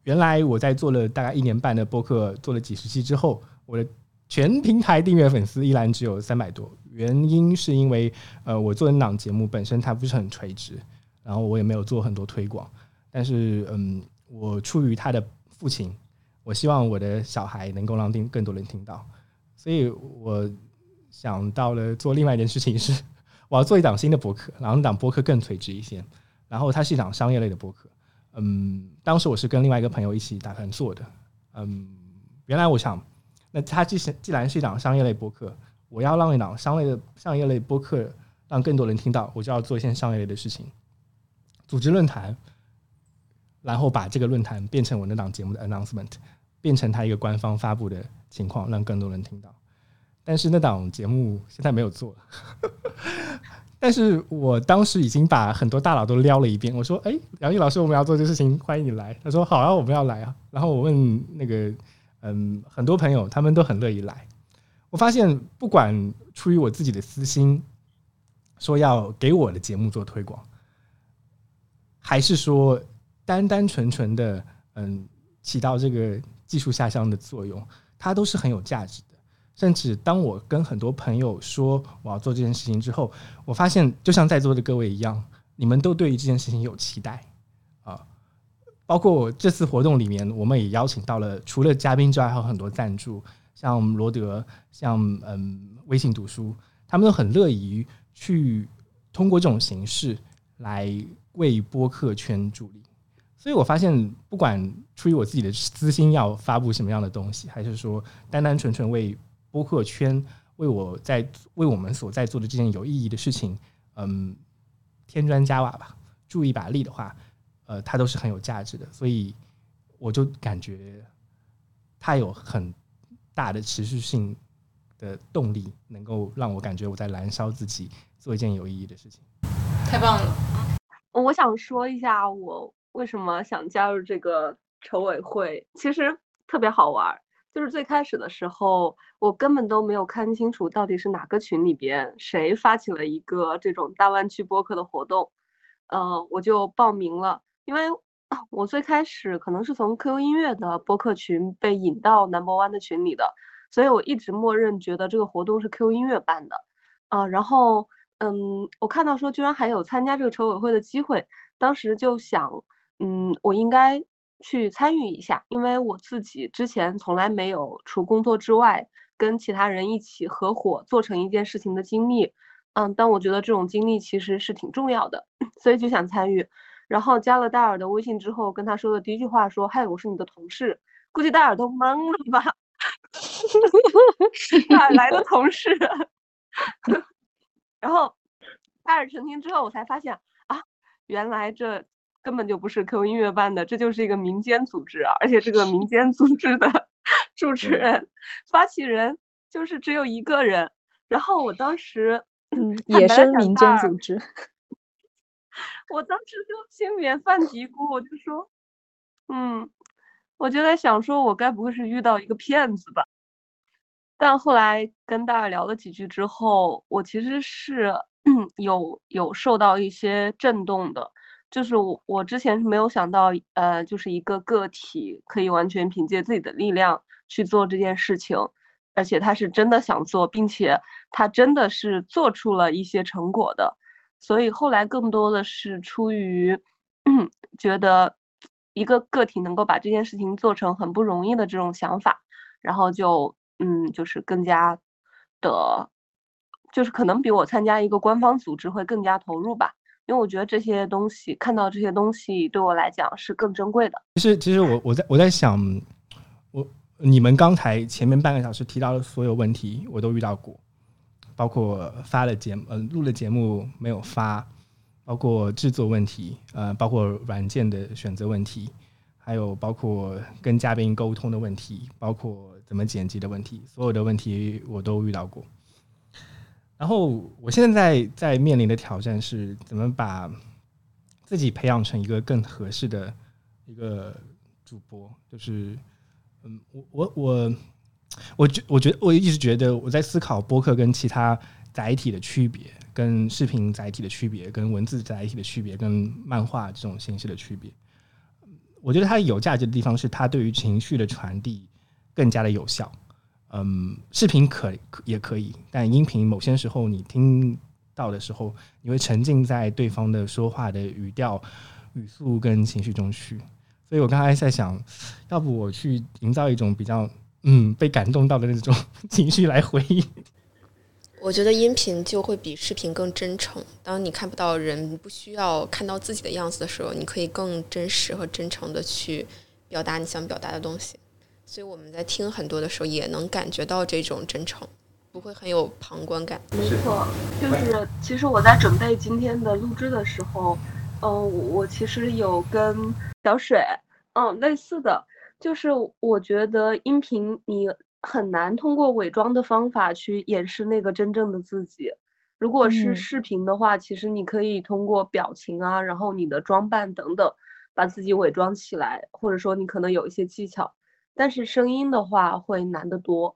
原来我在做了大概1年半的播客，做了几10期之后，我的全平台订阅粉丝依然只有300多，原因是因为我做的那档节目本身它不是很垂直，然后我也没有做很多推广，但是我出于他的父亲，我希望我的小孩能够让更多人听到，所以我想到了做另外一件事情，是我要做一档新的播客，然后那档播客更垂直一些，然后它是一档商业类的播客。当时我是跟另外一个朋友一起打算做的。原来我想，那它既然是一档商业类播客，我要让一档商业类播客让更多人听到，我就要做一些商业类的事情，组织论坛，然后把这个论坛变成我那档节目的 announcement， 变成它一个官方发布的情况，让更多人听到。但是那档节目现在没有做了但是我当时已经把很多大佬都撩了一遍，我说杨毅老师，我们要做这事情，欢迎你来。他说好啊，我们要来啊。然后我问那个很多朋友，他们都很乐意来。我发现不管出于我自己的私心说要给我的节目做推广，还是说单单纯纯的起到这个技术下乡的作用，它都是很有价值的。甚至当我跟很多朋友说我要做这件事情之后，我发现就像在座的各位一样，你们都对于这件事情有期待啊。包括这次活动里面，我们也邀请到了除了嘉宾之外还有很多赞助，像罗德，像微信读书，他们都很乐于去通过这种形式来为播客圈助力。所以我发现不管出于我自己的私心要发布什么样的东西，还是说单单纯纯为播客圈，为我们所在做的这件有意义的事情，添砖加瓦吧，助一把力的话，它都是很有价值的。所以我就感觉它有很大的持续性的动力，能够让我感觉我在燃烧自己，做一件有意义的事情。太棒了！我想说一下我为什么想加入这个筹委会，其实特别好玩。就是最开始的时候，我根本都没有看清楚到底是哪个群里边谁发起了一个这种大湾区播客的活动，我就报名了。因为我最开始可能是从 QQ 音乐的播客群被引到南博湾的群里的，所以我一直默认觉得这个活动是 QQ 音乐办的，然后我看到说居然还有参加这个筹委会的机会，当时就想我应该去参与一下，因为我自己之前从来没有除工作之外跟其他人一起合伙做成一件事情的经历，但我觉得这种经历其实是挺重要的，所以就想参与。然后加了戴尔的微信之后，跟他说的第一句话说：“嗨，我是你的同事。”估计戴尔都懵了吧，哪来的同事？然后戴尔澄清之后，我才发现啊，原来这根本就不是 QQ 音乐办的，这就是一个民间组织啊！而且这个民间组织的主持人、发起人就是只有一个人。然后我当时，野生民间组织，我当时就心里面犯嘀咕，我就说，我就在想说，我该不会是遇到一个骗子吧？但后来跟大家聊了几句之后，我其实是有受到一些震动的。就是我之前是没有想到，就是一个个体可以完全凭借自己的力量去做这件事情，而且他是真的想做，并且他真的是做出了一些成果的。所以后来更多的是出于觉得一个个体能够把这件事情做成很不容易的这种想法，然后就就是更加的，就是可能比我参加一个官方组织会更加投入吧。因为我觉得这些东西，看到这些东西对我来讲是更珍贵的。其实我在想，你们刚才前面半个小时提到的所有问题我都遇到过，包括录了节目没有发，包括制作问题，包括软件的选择问题，还有包括跟嘉宾沟通的问题，包括怎么剪辑的问题，所有的问题我都遇到过。然后我现在在面临的挑战是怎么把自己培养成一个更合适的一个主播，就是我一直觉得我在思考播客跟其他载体的区别，跟视频载体的区别，跟文字载体的区别，跟漫画这种形式的区别。我觉得它有价值的地方是它对于情绪的传递更加的有效。嗯，视频也可以，但音频某些时候你听到的时候，你会沉浸在对方的说话的语调、语速跟情绪中去。所以我刚才在想，要不我去营造一种比较被感动到的那种情绪来回应。我觉得音频就会比视频更真诚，当你看不到人，不需要看到自己的样子的时候，你可以更真实和真诚的去表达你想表达的东西。所以我们在听很多的时候也能感觉到这种真诚，不会很有旁观感。没错，就是其实我在准备今天的录制的时候，我其实有跟小水类似的，就是我觉得音频你很难通过伪装的方法去掩饰那个真正的自己。如果是视频的话，其实你可以通过表情啊，然后你的装扮等等把自己伪装起来，或者说你可能有一些技巧，但是声音的话会难得多。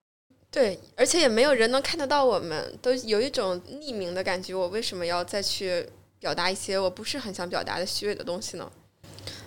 对，而且也没有人能看得到，我们都有一种匿名的感觉，我为什么要再去表达一些我不是很想表达的虚伪的东西呢？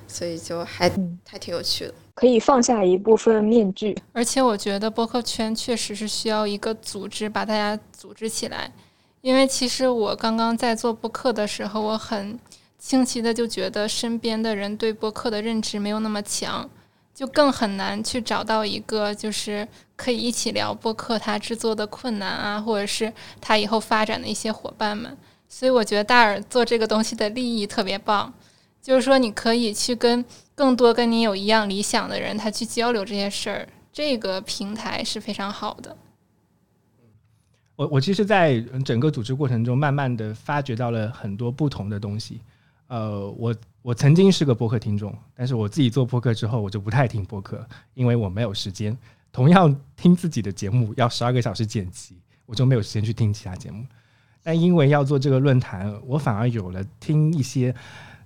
所以就还挺有趣的，可以放下一部分面具。而且我觉得播客圈确实是需要一个组织把大家组织起来，因为其实我刚刚在做播客的时候，我很清晰的就觉得身边的人对播客的认知没有那么强，就更很难去找到一个就是可以一起聊播客它制作的困难啊，或者是它以后发展的一些伙伴们。所以我觉得大耳做这个东西的利益特别棒，就是说你可以去跟更多跟你有一样理想的人他去交流这些事儿，这个平台是非常好的。我其实在整个组织过程中慢慢的发掘到了很多不同的东西。我曾经是个播客听众，但是我自己做播客之后我就不太听播客，因为我没有时间。同样听自己的节目要12个小时剪辑，我就没有时间去听其他节目。但因为要做这个论坛，我反而有了听一些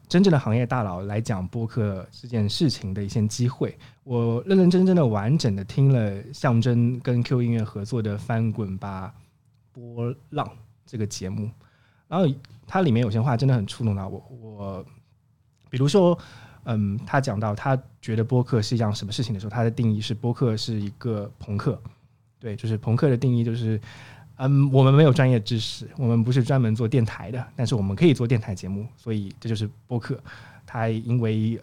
真正的行业大佬来讲播客这件事情的一些机会。我认认真真的完整的听了象征跟 Q 音乐合作的翻滚吧波浪这个节目，然后它里面有些话真的很触动到我比如说他讲到他觉得播客是一样什么事情的时候，他的定义是播客是一个朋克。对，就是朋克的定义就是我们没有专业知识，我们不是专门做电台的，但是我们可以做电台节目，所以这就是播客。它因为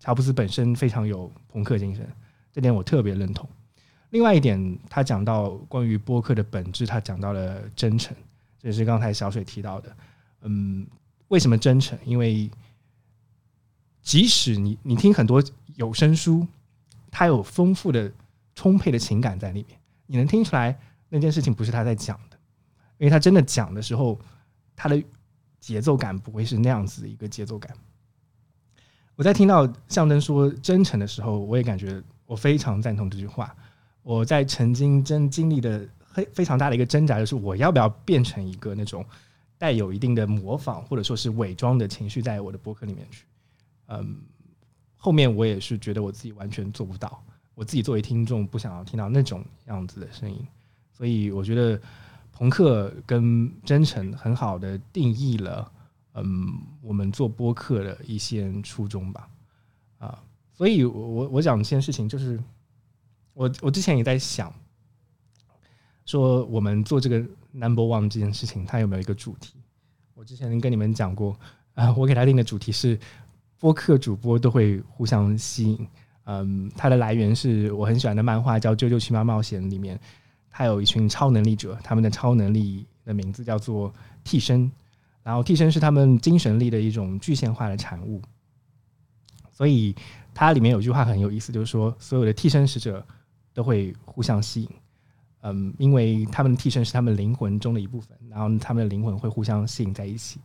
乔布斯本身非常有朋克精神，这点我特别认同。另外一点，他讲到关于播客的本质，他讲到了真诚，这是刚才小水提到的。为什么真诚？因为即使你听很多有声书，它有丰富的充沛的情感在里面，你能听出来那件事情不是他在讲的，因为他真的讲的时候他的节奏感不会是那样子的一个节奏感。我在听到象征说真诚的时候，我也感觉我非常赞同这句话。我在曾经经历的非常大的一个挣扎，就是我要不要变成一个那种带有一定的模仿或者说是伪装的情绪在我的播客里面去。后面我也是觉得我自己完全做不到，我自己作为听众不想要听到那种样子的声音。所以我觉得朋克跟真诚很好的定义了我们做播客的一些初衷吧。所以我讲一件事情，就是我之前也在想说我们做这个 No.1 这件事情它有没有一个主题。我之前跟你们讲过我给它定的主题是播客主播都会互相吸引。它的来源是我很喜欢的漫画叫《啾啾奇妙冒险》，里面还有一群超能力者，他们的超能力的名字叫做替身，然后替身是他们精神力的一种具现化的产物。所以它里面有句话很有意思，就是说所有的替身使者都会互相吸引。因为他们的替身是他们灵魂中的一部分，然后他们的灵魂会互相吸引在一起。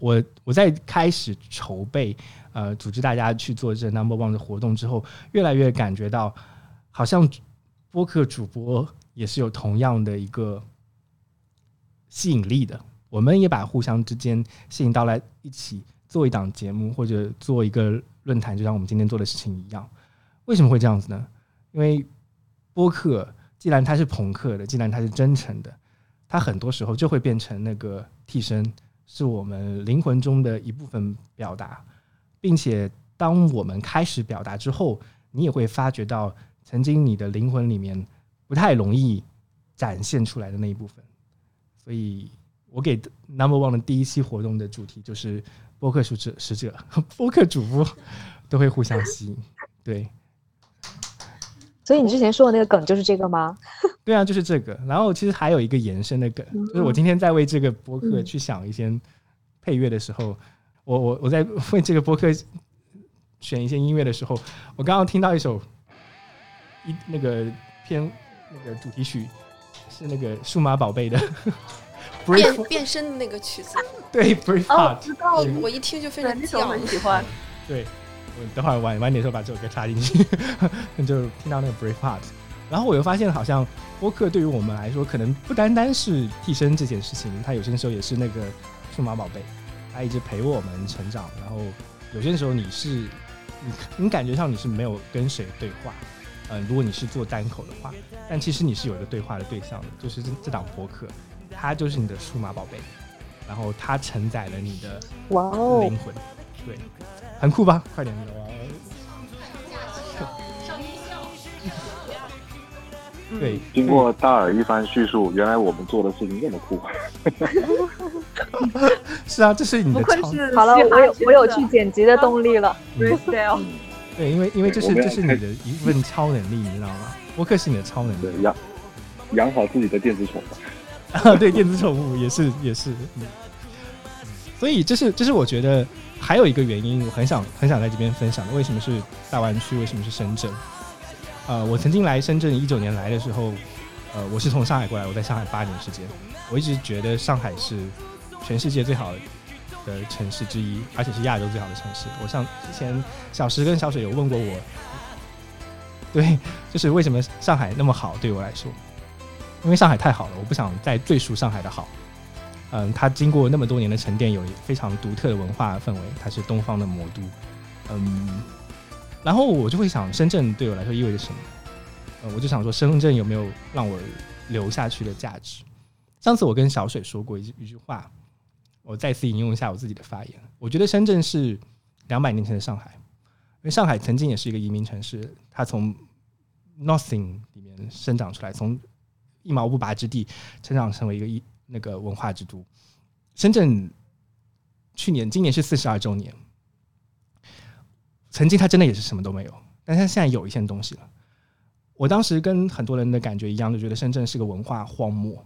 我在开始筹备组织大家去做这 No.1 的活动之后，越来越感觉到好像播客主播也是有同样的一个吸引力的，我们也把互相之间吸引到来一起做一档节目或者做一个论坛，就像我们今天做的事情一样。为什么会这样子呢？因为播客既然它是朋克的，既然它是真诚的，它很多时候就会变成那个替身，是我们灵魂中的一部分表达，并且当我们开始表达之后，你也会发觉到曾经你的灵魂里面不太容易展现出来的那一部分。所以我给 No.1 的第一期活动的主题就是播客使者、播客主播都会互相吸引。对，所以你之前说的那个梗就是这个吗？对啊，就是这个。然后其实还有一个延伸的梗，就是我今天在为这个播客去想一些配乐的时候，我在为这个播客选一些音乐的时候，我刚刚听到一首那个片那个主题曲是那个数码宝贝的变身的那个曲子。对， Brave Heart、哦、我一听就非常跳，很喜欢。对，我等会儿晚点的时候把这首歌插进去就听到那个 Brave Heart。 然后我又发现好像播客对于我们来说可能不单单是替身这件事情，它有些时候也是那个数码宝贝，它一直陪我们成长。然后有些时候你是 你感觉上你是没有跟谁对话，如果你是做单口的话，但其实你是有一个对话的对象的，就是这档播客，它就是你的数码宝贝，然后它承载了你的灵魂。对，很酷吧？快点，对，经过大耳一番叙述，原来我们做的事情这么酷。是啊，这是你的超。好了，我有去剪辑的动力了。freestyle。对，因为这是你的一份超能力，你知道吗？播客是你的超能力。养好自己的电子宠物。啊，对，电子宠物也是。所以这是我觉得还有一个原因，我很想在这边分享的，为什么是大湾区，为什么是深圳？我曾经来深圳2019年来的时候，我是从上海过来，我在上海8年时间，我一直觉得上海是全世界最好的城市之一，而且是亚洲最好的城市。我之前小石跟小水有问过我，对，就是为什么上海那么好，对我来说，因为上海太好了，我不想再赘述上海的好。它经过那么多年的沉淀，有非常独特的文化氛围，它是东方的魔都。然后我就会想，深圳对我来说意味着什么？我就想说，深圳有没有让我留下去的价值？上次我跟小水说过一句话，我再次引用一下我自己的发言。我觉得深圳是200年前的上海，因为上海曾经也是一个移民城市，它从 nothing 里面生长出来，从一毛不拔之地成长成为一个那个文化之都。深圳今年是42周年，曾经它真的也是什么都没有，但它现在有一些东西了。我当时跟很多人的感觉一样，就觉得深圳是个文化荒漠，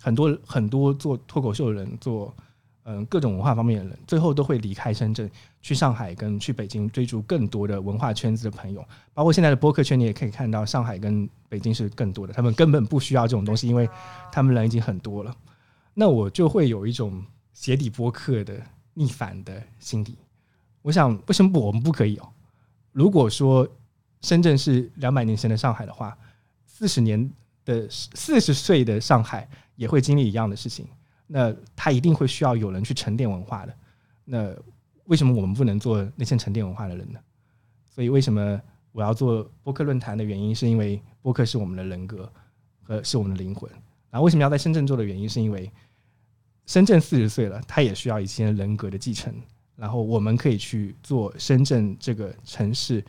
很多做脱口秀的人，做各种文化方面的人，最后都会离开深圳，去上海跟去北京追逐更多的文化圈子的朋友。包括现在的播客圈，你也可以看到，上海跟北京是更多的，他们根本不需要这种东西，因为他们人已经很多了。那我就会有一种鞋底播客的逆反的心理。我想，为什么我们不可以哦？如果说深圳是200年前的上海的话，40岁的上海也会经历一样的事情。那他一定会需要有人去沉淀文化的，那为什么我们不能做那些沉淀文化的人呢？所以为什么我要做播客论坛的原因，是因为播客是我们的人格和是我们的灵魂。然后为什么要在深圳做的原因，是因为深圳40岁了，他也需要一些人格的继承。然后我们可以去做深圳这个城市、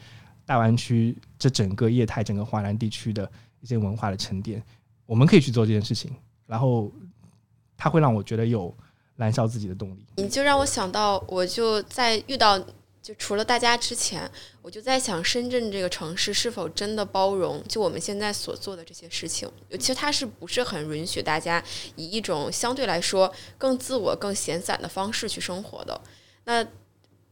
大湾区这整个业态、整个华南地区的一些文化的沉淀，我们可以去做这件事情。然后它会让我觉得有燃烧自己的动力。你就让我想到，我就在遇到就除了大家之前，我就在想深圳这个城市是否真的包容就我们现在所做的这些事情。其实它是不是很允许大家以一种相对来说更自我、更闲散的方式去生活的？那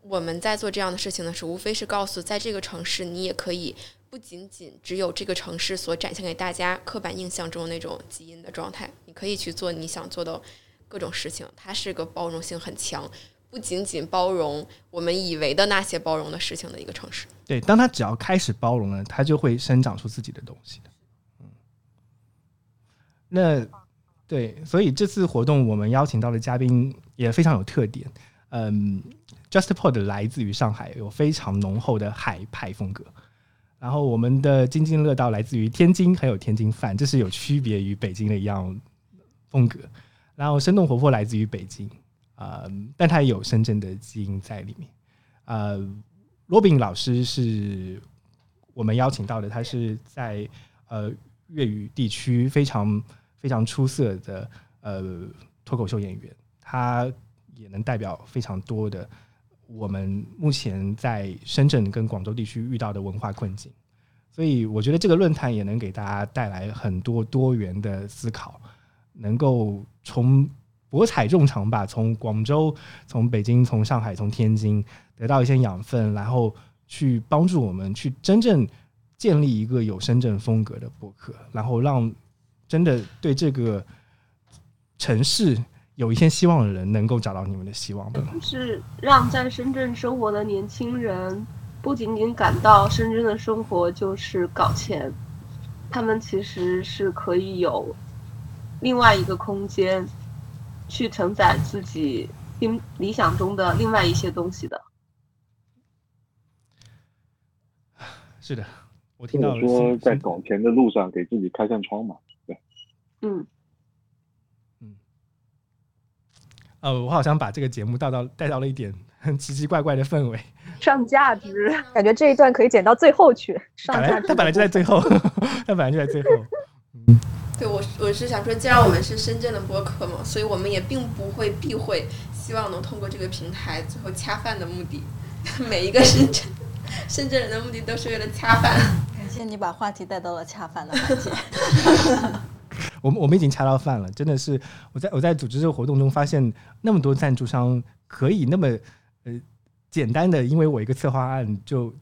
我们在做这样的事情的时候，无非是告诉在这个城市你也可以不仅仅只有这个城市所展现给大家刻板印象中那种基因的状态，你可以去做你想做的各种事情。它是个包容性很强，不仅仅包容我们以为的那些包容的事情的一个城市。对，当它只要开始包容了，它就会生长出自己的东西的。那对，所以这次活动我们邀请到的嘉宾也非常有特点。JustPod 来自于上海，有非常浓厚的海派风格。然后我们的津津乐道来自于天津，还有天津饭，这是有区别于北京的一样风格。然后生动活泼来自于北京，但它也有深圳的基因在里面。Robin 老师是我们邀请到的，他是在粤语地区非常非常出色的脱口秀演员，他也能代表非常多的我们目前在深圳跟广州地区遇到的文化困境，所以我觉得这个论坛也能给大家带来很多多元的思考，能够从博采众长吧，从广州、从北京、从上海、从天津得到一些养分，然后去帮助我们去真正建立一个有深圳风格的播客，然后让真的对这个城市有一些希望的人能够找到你们的希望吧。就是让在深圳生活的年轻人不仅仅感到深圳的生活就是搞钱，他们其实是可以有另外一个空间去承载自己理想中的另外一些东西的。是的，我听到了，说在搞钱的路上给自己开扇窗嘛。对，我好像把这个节目带到了一点很奇奇怪怪的氛围，上价值，感觉这一段可以剪到最后去。上价值，他本来就在最后，嗯，对，我是想说，既然我们是深圳的播客嘛，所以我们也并不会避讳，希望能通过这个平台最后恰饭的目的，每一个深圳人的目的都是为了恰饭。感谢你把话题带到了恰饭的环节。我们已经掐到饭了，真的是我在组织这个活动中发现，那么多赞助商可以那么简单的，因为我一个策划案就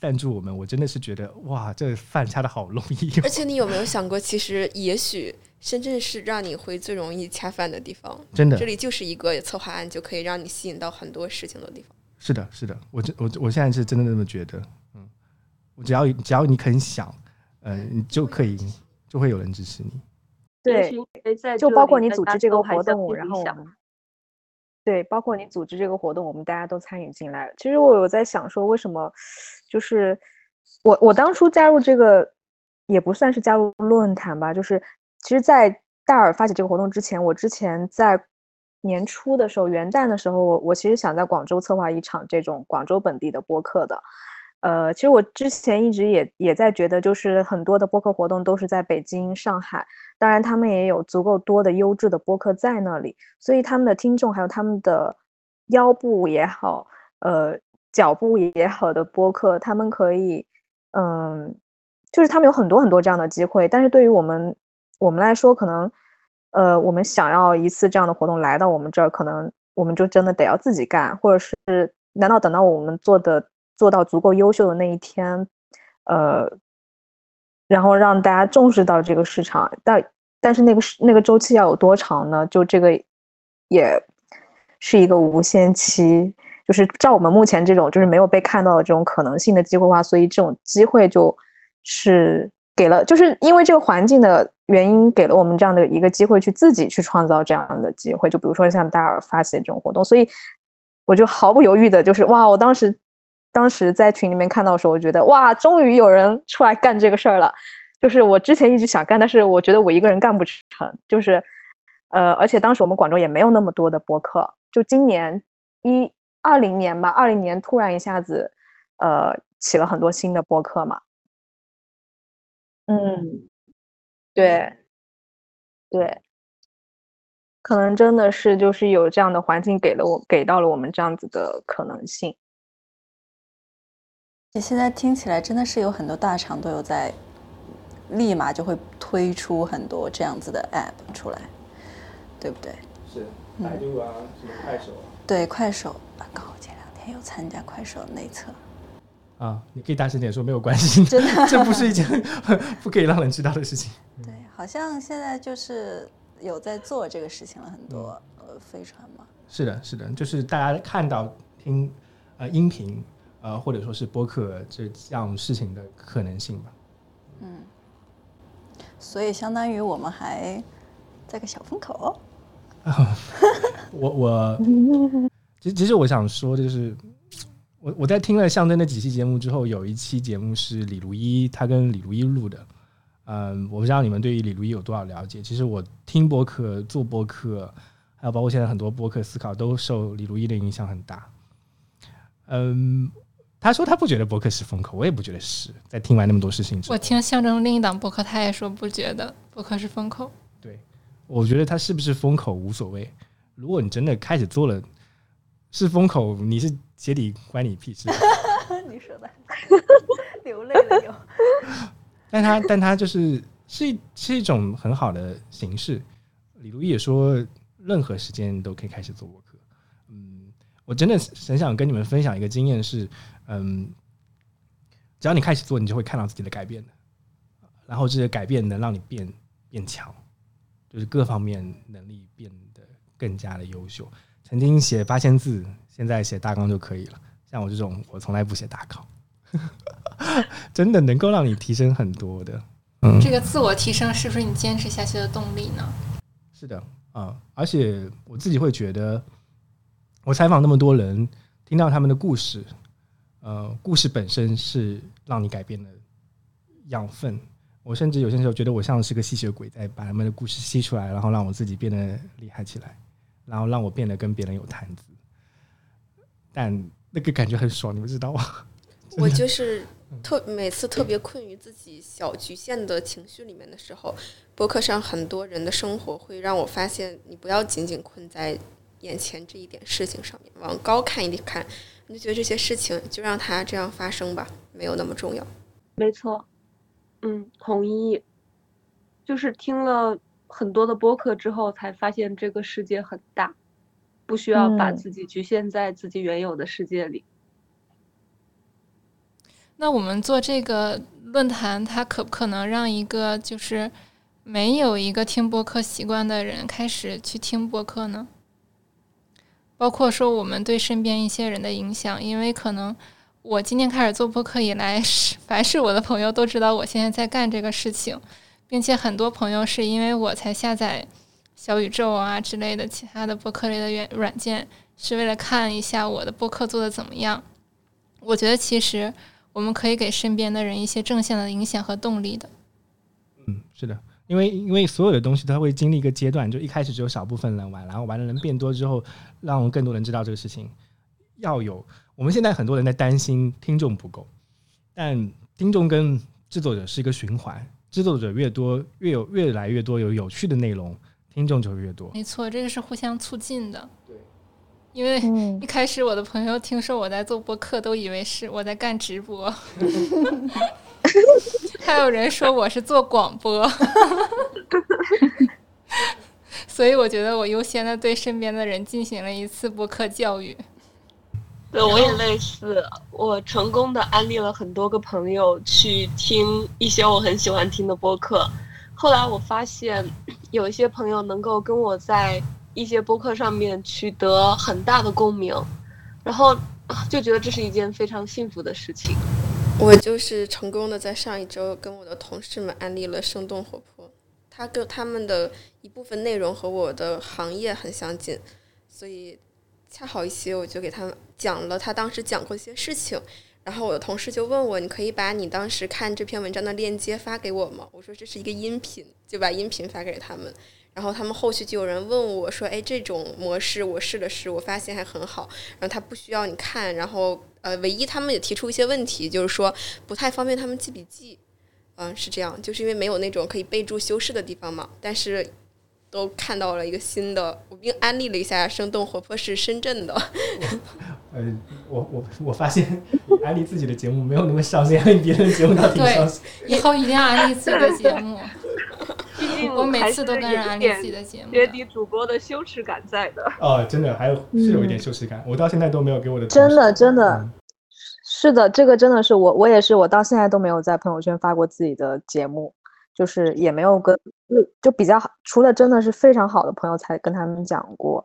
赞助我们，我真的是觉得哇，这饭掐的好容易哦。而且你有没有想过，其实也许深圳是让你会最容易掐饭的地方，真的，这里就是一个策划案就可以让你吸引到很多事情的地方。是的，是的，我现在是真的这么觉得，只要你肯想，你就可以，就会有人支持你。对，就包括你组织这个活动，然后我们，对，包括你组织这个活动，我们大家都参与进来了。其实我有在想说，为什么就是我当初加入这个，也不算是加入论坛吧，就是其实，在大耳发起这个活动之前，我之前在年初的时候，元旦的时候，我其实想在广州策划一场这种广州本地的播客的。其实我之前一直也在觉得，就是很多的播客活动都是在北京、上海，当然他们也有足够多的优质的播客在那里，所以他们的听众还有他们的腰部也好，脚步也好的播客，他们可以，就是他们有很多很多这样的机会。但是对于我们来说，可能，我们想要一次这样的活动来到我们这儿，可能我们就真的得要自己干，或者是难道等到我们做到足够优秀的那一天，然后让大家重视到这个市场，但是那个周期要有多长呢？就这个也是一个无限期，就是照我们目前这种就是没有被看到的这种可能性的机会化，所以这种机会就是给了，就是因为这个环境的原因，给了我们这样的一个机会去自己去创造这样的机会，就比如说像大耳发起的这种活动，所以我就毫不犹豫的，就是哇，我当时在群里面看到的时候，我觉得哇，终于有人出来干这个事儿了。就是我之前一直想干，但是我觉得我一个人干不成。就是，而且当时我们广州也没有那么多的播客，就今年20年吧，20年突然一下子，起了很多新的播客嘛。嗯，对，对，可能真的是就是有这样的环境给到了我们这样子的可能性。现在听起来真的是有很多大厂都有在立马就会推出很多这样子的 app 出来，对不对？是，百度啊，什么快手啊。对，快手，刚好前2天又参加快手内测。啊，你可以大声点说，没有关系，真的，这不是一件不可以让人知道的事情。对，好像现在就是有在做这个事情了，很多飞船嘛。是的，是的，就是大家看到听音频。或者说是播客这样事情的可能性吧。嗯，所以相当于我们还在个小风口。我其实我想说，就是我在听了象征的几期节目之后，有一期节目是李如一，他跟李如一录的。我不知道你们对于李如一有多少了解。其实我听播客、做播客，还有包括现在很多播客思考，都受李如一的影响很大。他说他不觉得播客是风口，我也不觉得是，在听完那么多事情之后，我听象征另一档播客，他也说不觉得播客是风口。对，我觉得他是不是风口无所谓，如果你真的开始做了是风口，你是鞋底关你屁事。你说的流泪了又但他就是是一种很好的形式。李如一也说任何时间都可以开始做播客。我真的很想跟你们分享一个经验是，只要你开始做，你就会看到自己的改变的，然后这些改变能让你变强，就是各方面能力变得更加的优秀。曾经写8000字，现在写大纲就可以了。像我这种，我从来不写大纲，真的能够让你提升很多的。这个自我提升是不是你坚持下去的动力呢？是的，而且我自己会觉得。我采访那么多人，听到他们的故事，故事本身是让你改变的养分。我甚至有些时候觉得我像是个吸血鬼，在把他们的故事吸出来，然后让我自己变得厉害起来，然后让我变得跟别人有谈资。但那个感觉很爽，你们知道吗？我就是每次特别困于自己小局限的情绪里面的时候，博客上很多人的生活会让我发现，你不要仅仅困在眼前这一点事情上面，往高看一点看，你就觉得这些事情就让它这样发生吧，没有那么重要。没错，同意。就是听了很多的播客之后，才发现这个世界很大，不需要把自己局限在自己原有的世界里。那我们做这个论坛，它可不可能让一个就是没有一个听播客习惯的人开始去听播客呢？包括说我们对身边一些人的影响，因为可能我今天开始做播客以来，凡是我的朋友都知道我现在在干这个事情，并且很多朋友是因为我才下载小宇宙啊之类的其他的播客类的软件，是为了看一下我的播客做的怎么样。我觉得其实我们可以给身边的人一些正向的影响和动力的。是的，因为所有的东西它会经历一个阶段，就一开始只有少部分人玩，然后玩的人变多之后，让更多人知道这个事情。我们现在很多人在担心听众不够，但听众跟制作者是一个循环，制作者越多，越来越多有趣的内容，听众就越多。没错，这个是互相促进的。对，因为一开始我的朋友听说我在做播客，都以为是我在干直播。还有人说我是做广播。所以我觉得我优先的对身边的人进行了一次播客教育。对，我也类似，我成功的安利了很多个朋友去听一些我很喜欢听的播客，后来我发现有一些朋友能够跟我在一些播客上面取得很大的共鸣，然后就觉得这是一件非常幸福的事情。我就是成功的在上一周跟我的同事们安利了生动活泼，跟他们的一部分内容和我的行业很相近，所以恰好一些我就给他们讲了他当时讲过一些事情，然后我的同事就问我，你可以把你当时看这篇文章的链接发给我吗？我说这是一个音频，就把音频发给他们，然后他们后续就有人问我说，哎，这种模式我试了试，我发现还很好，然后他不需要你看，然后唯一他们也提出一些问题，就是说不太方便他们记笔记，是这样，就是因为没有那种可以备注修饰的地方嘛。但是都看到了一个新的，我并安利了一下生动活泼是深圳的。我发现安利自己的节目没有那么上心，安利别人的节目倒挺上心。以后一定要安利自己的节目。我每次都跟人安利自己的节目，绝底主播的羞耻感在的。真的还有是有一点羞耻感，我到现在都没有给我的。真的、是的，这个真的是我也是，我到现在都没有在朋友圈发过自己的节目，就是也没有跟就比较除了真的是非常好的朋友才跟他们讲过。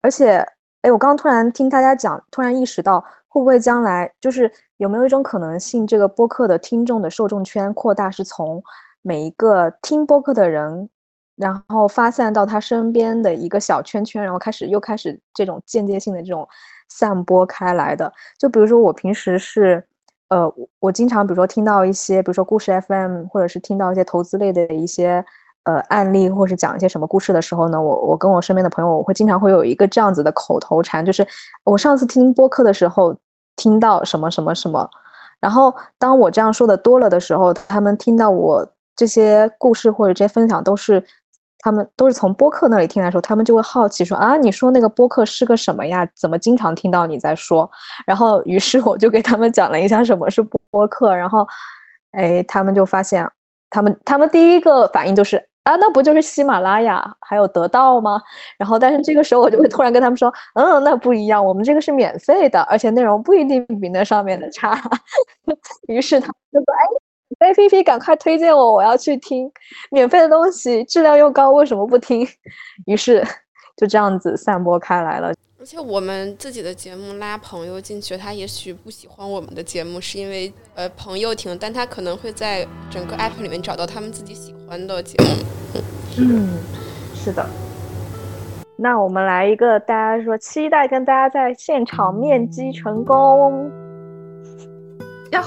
而且我刚刚突然听大家讲，突然意识到会不会将来就是有没有一种可能性，这个播客的听众的受众圈扩大是从每一个听播客的人然后发散到他身边的一个小圈圈，然后开始这种间接性的这种散播开来的。就比如说我平时是我经常比如说听到一些比如说故事 FM 或者是听到一些投资类的一些案例，或是讲一些什么故事的时候呢，我跟我身边的朋友我会经常会有一个这样子的口头禅，就是我上次听播客的时候听到什么什么什么。然后当我这样说的多了的时候，他们听到我这些故事或者这些分享他们都是从播客那里听来的时候，他们就会好奇说啊，你说那个播客是个什么呀？怎么经常听到你在说？然后于是我就给他们讲了一下什么是播客，然后哎，他们就发现他们第一个反应就是啊，那不就是喜马拉雅还有得到吗？然后但是这个时候我就会突然跟他们说那不一样，我们这个是免费的，而且内容不一定比那上面的差。于是他们就说哎APP 赶快推荐我，我要去听免费的东西，质量又高，为什么不听？于是就这样子散播开来了。而且我们自己的节目拉朋友进去，他也许不喜欢我们的节目是因为朋友听，但他可能会在整个 app 里面找到他们自己喜欢的节目。是的。那我们来一个大家说期待跟大家在现场面基成功，要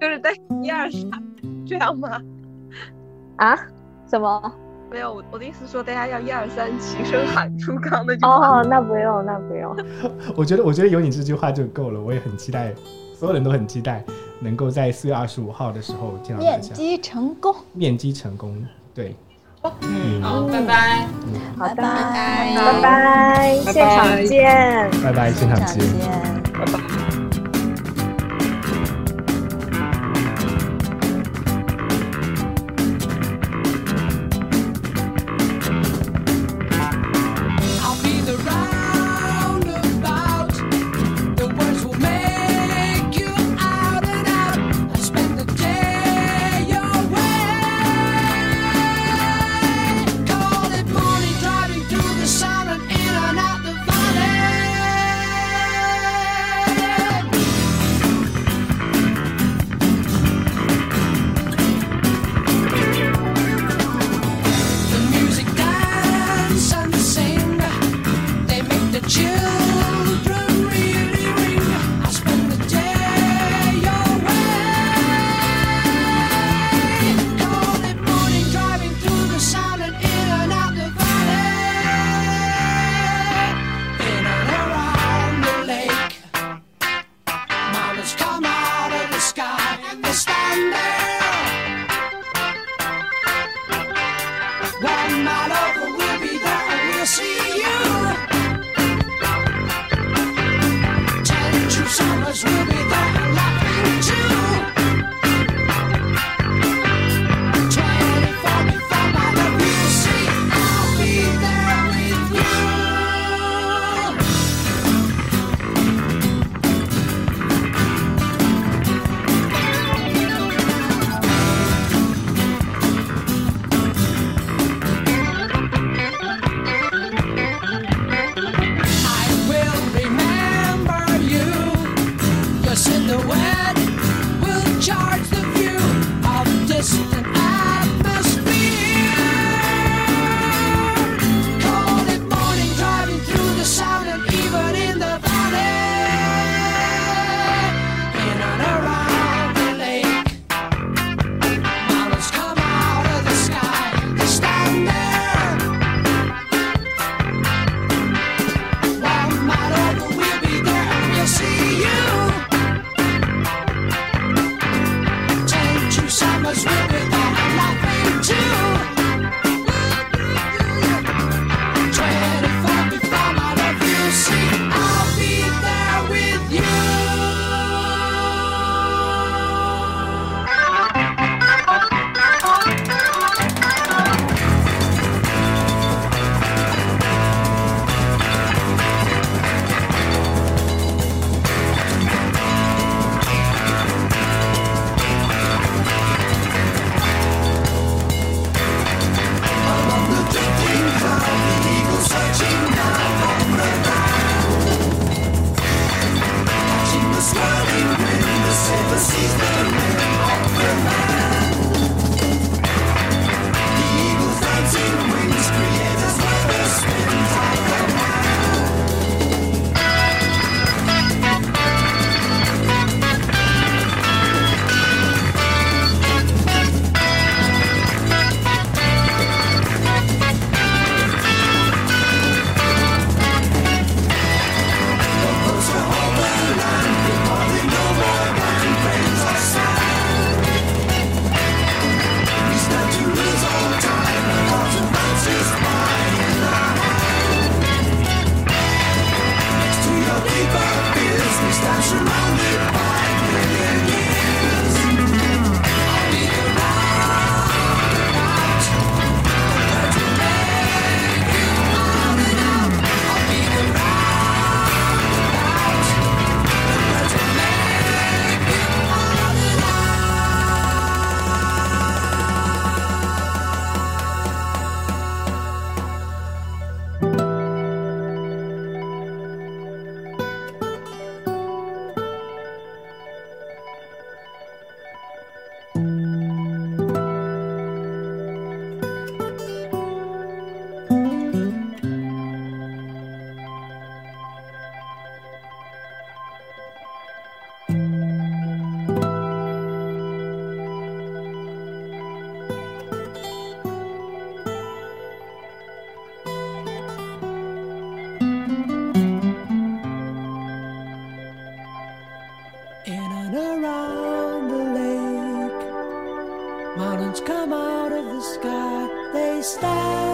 就是在一二三这样吗？啊？什么？没有，我的意思说大家要一二三齐声喊出刚的句话。哦，那不用我觉得有你这句话就够了。我也很期待，所有人都很期待能够在4月25号的时候见到大家。面基成功。对。好，拜拜。好的，拜拜，现场见。拜拜，现场见。拜拜。style.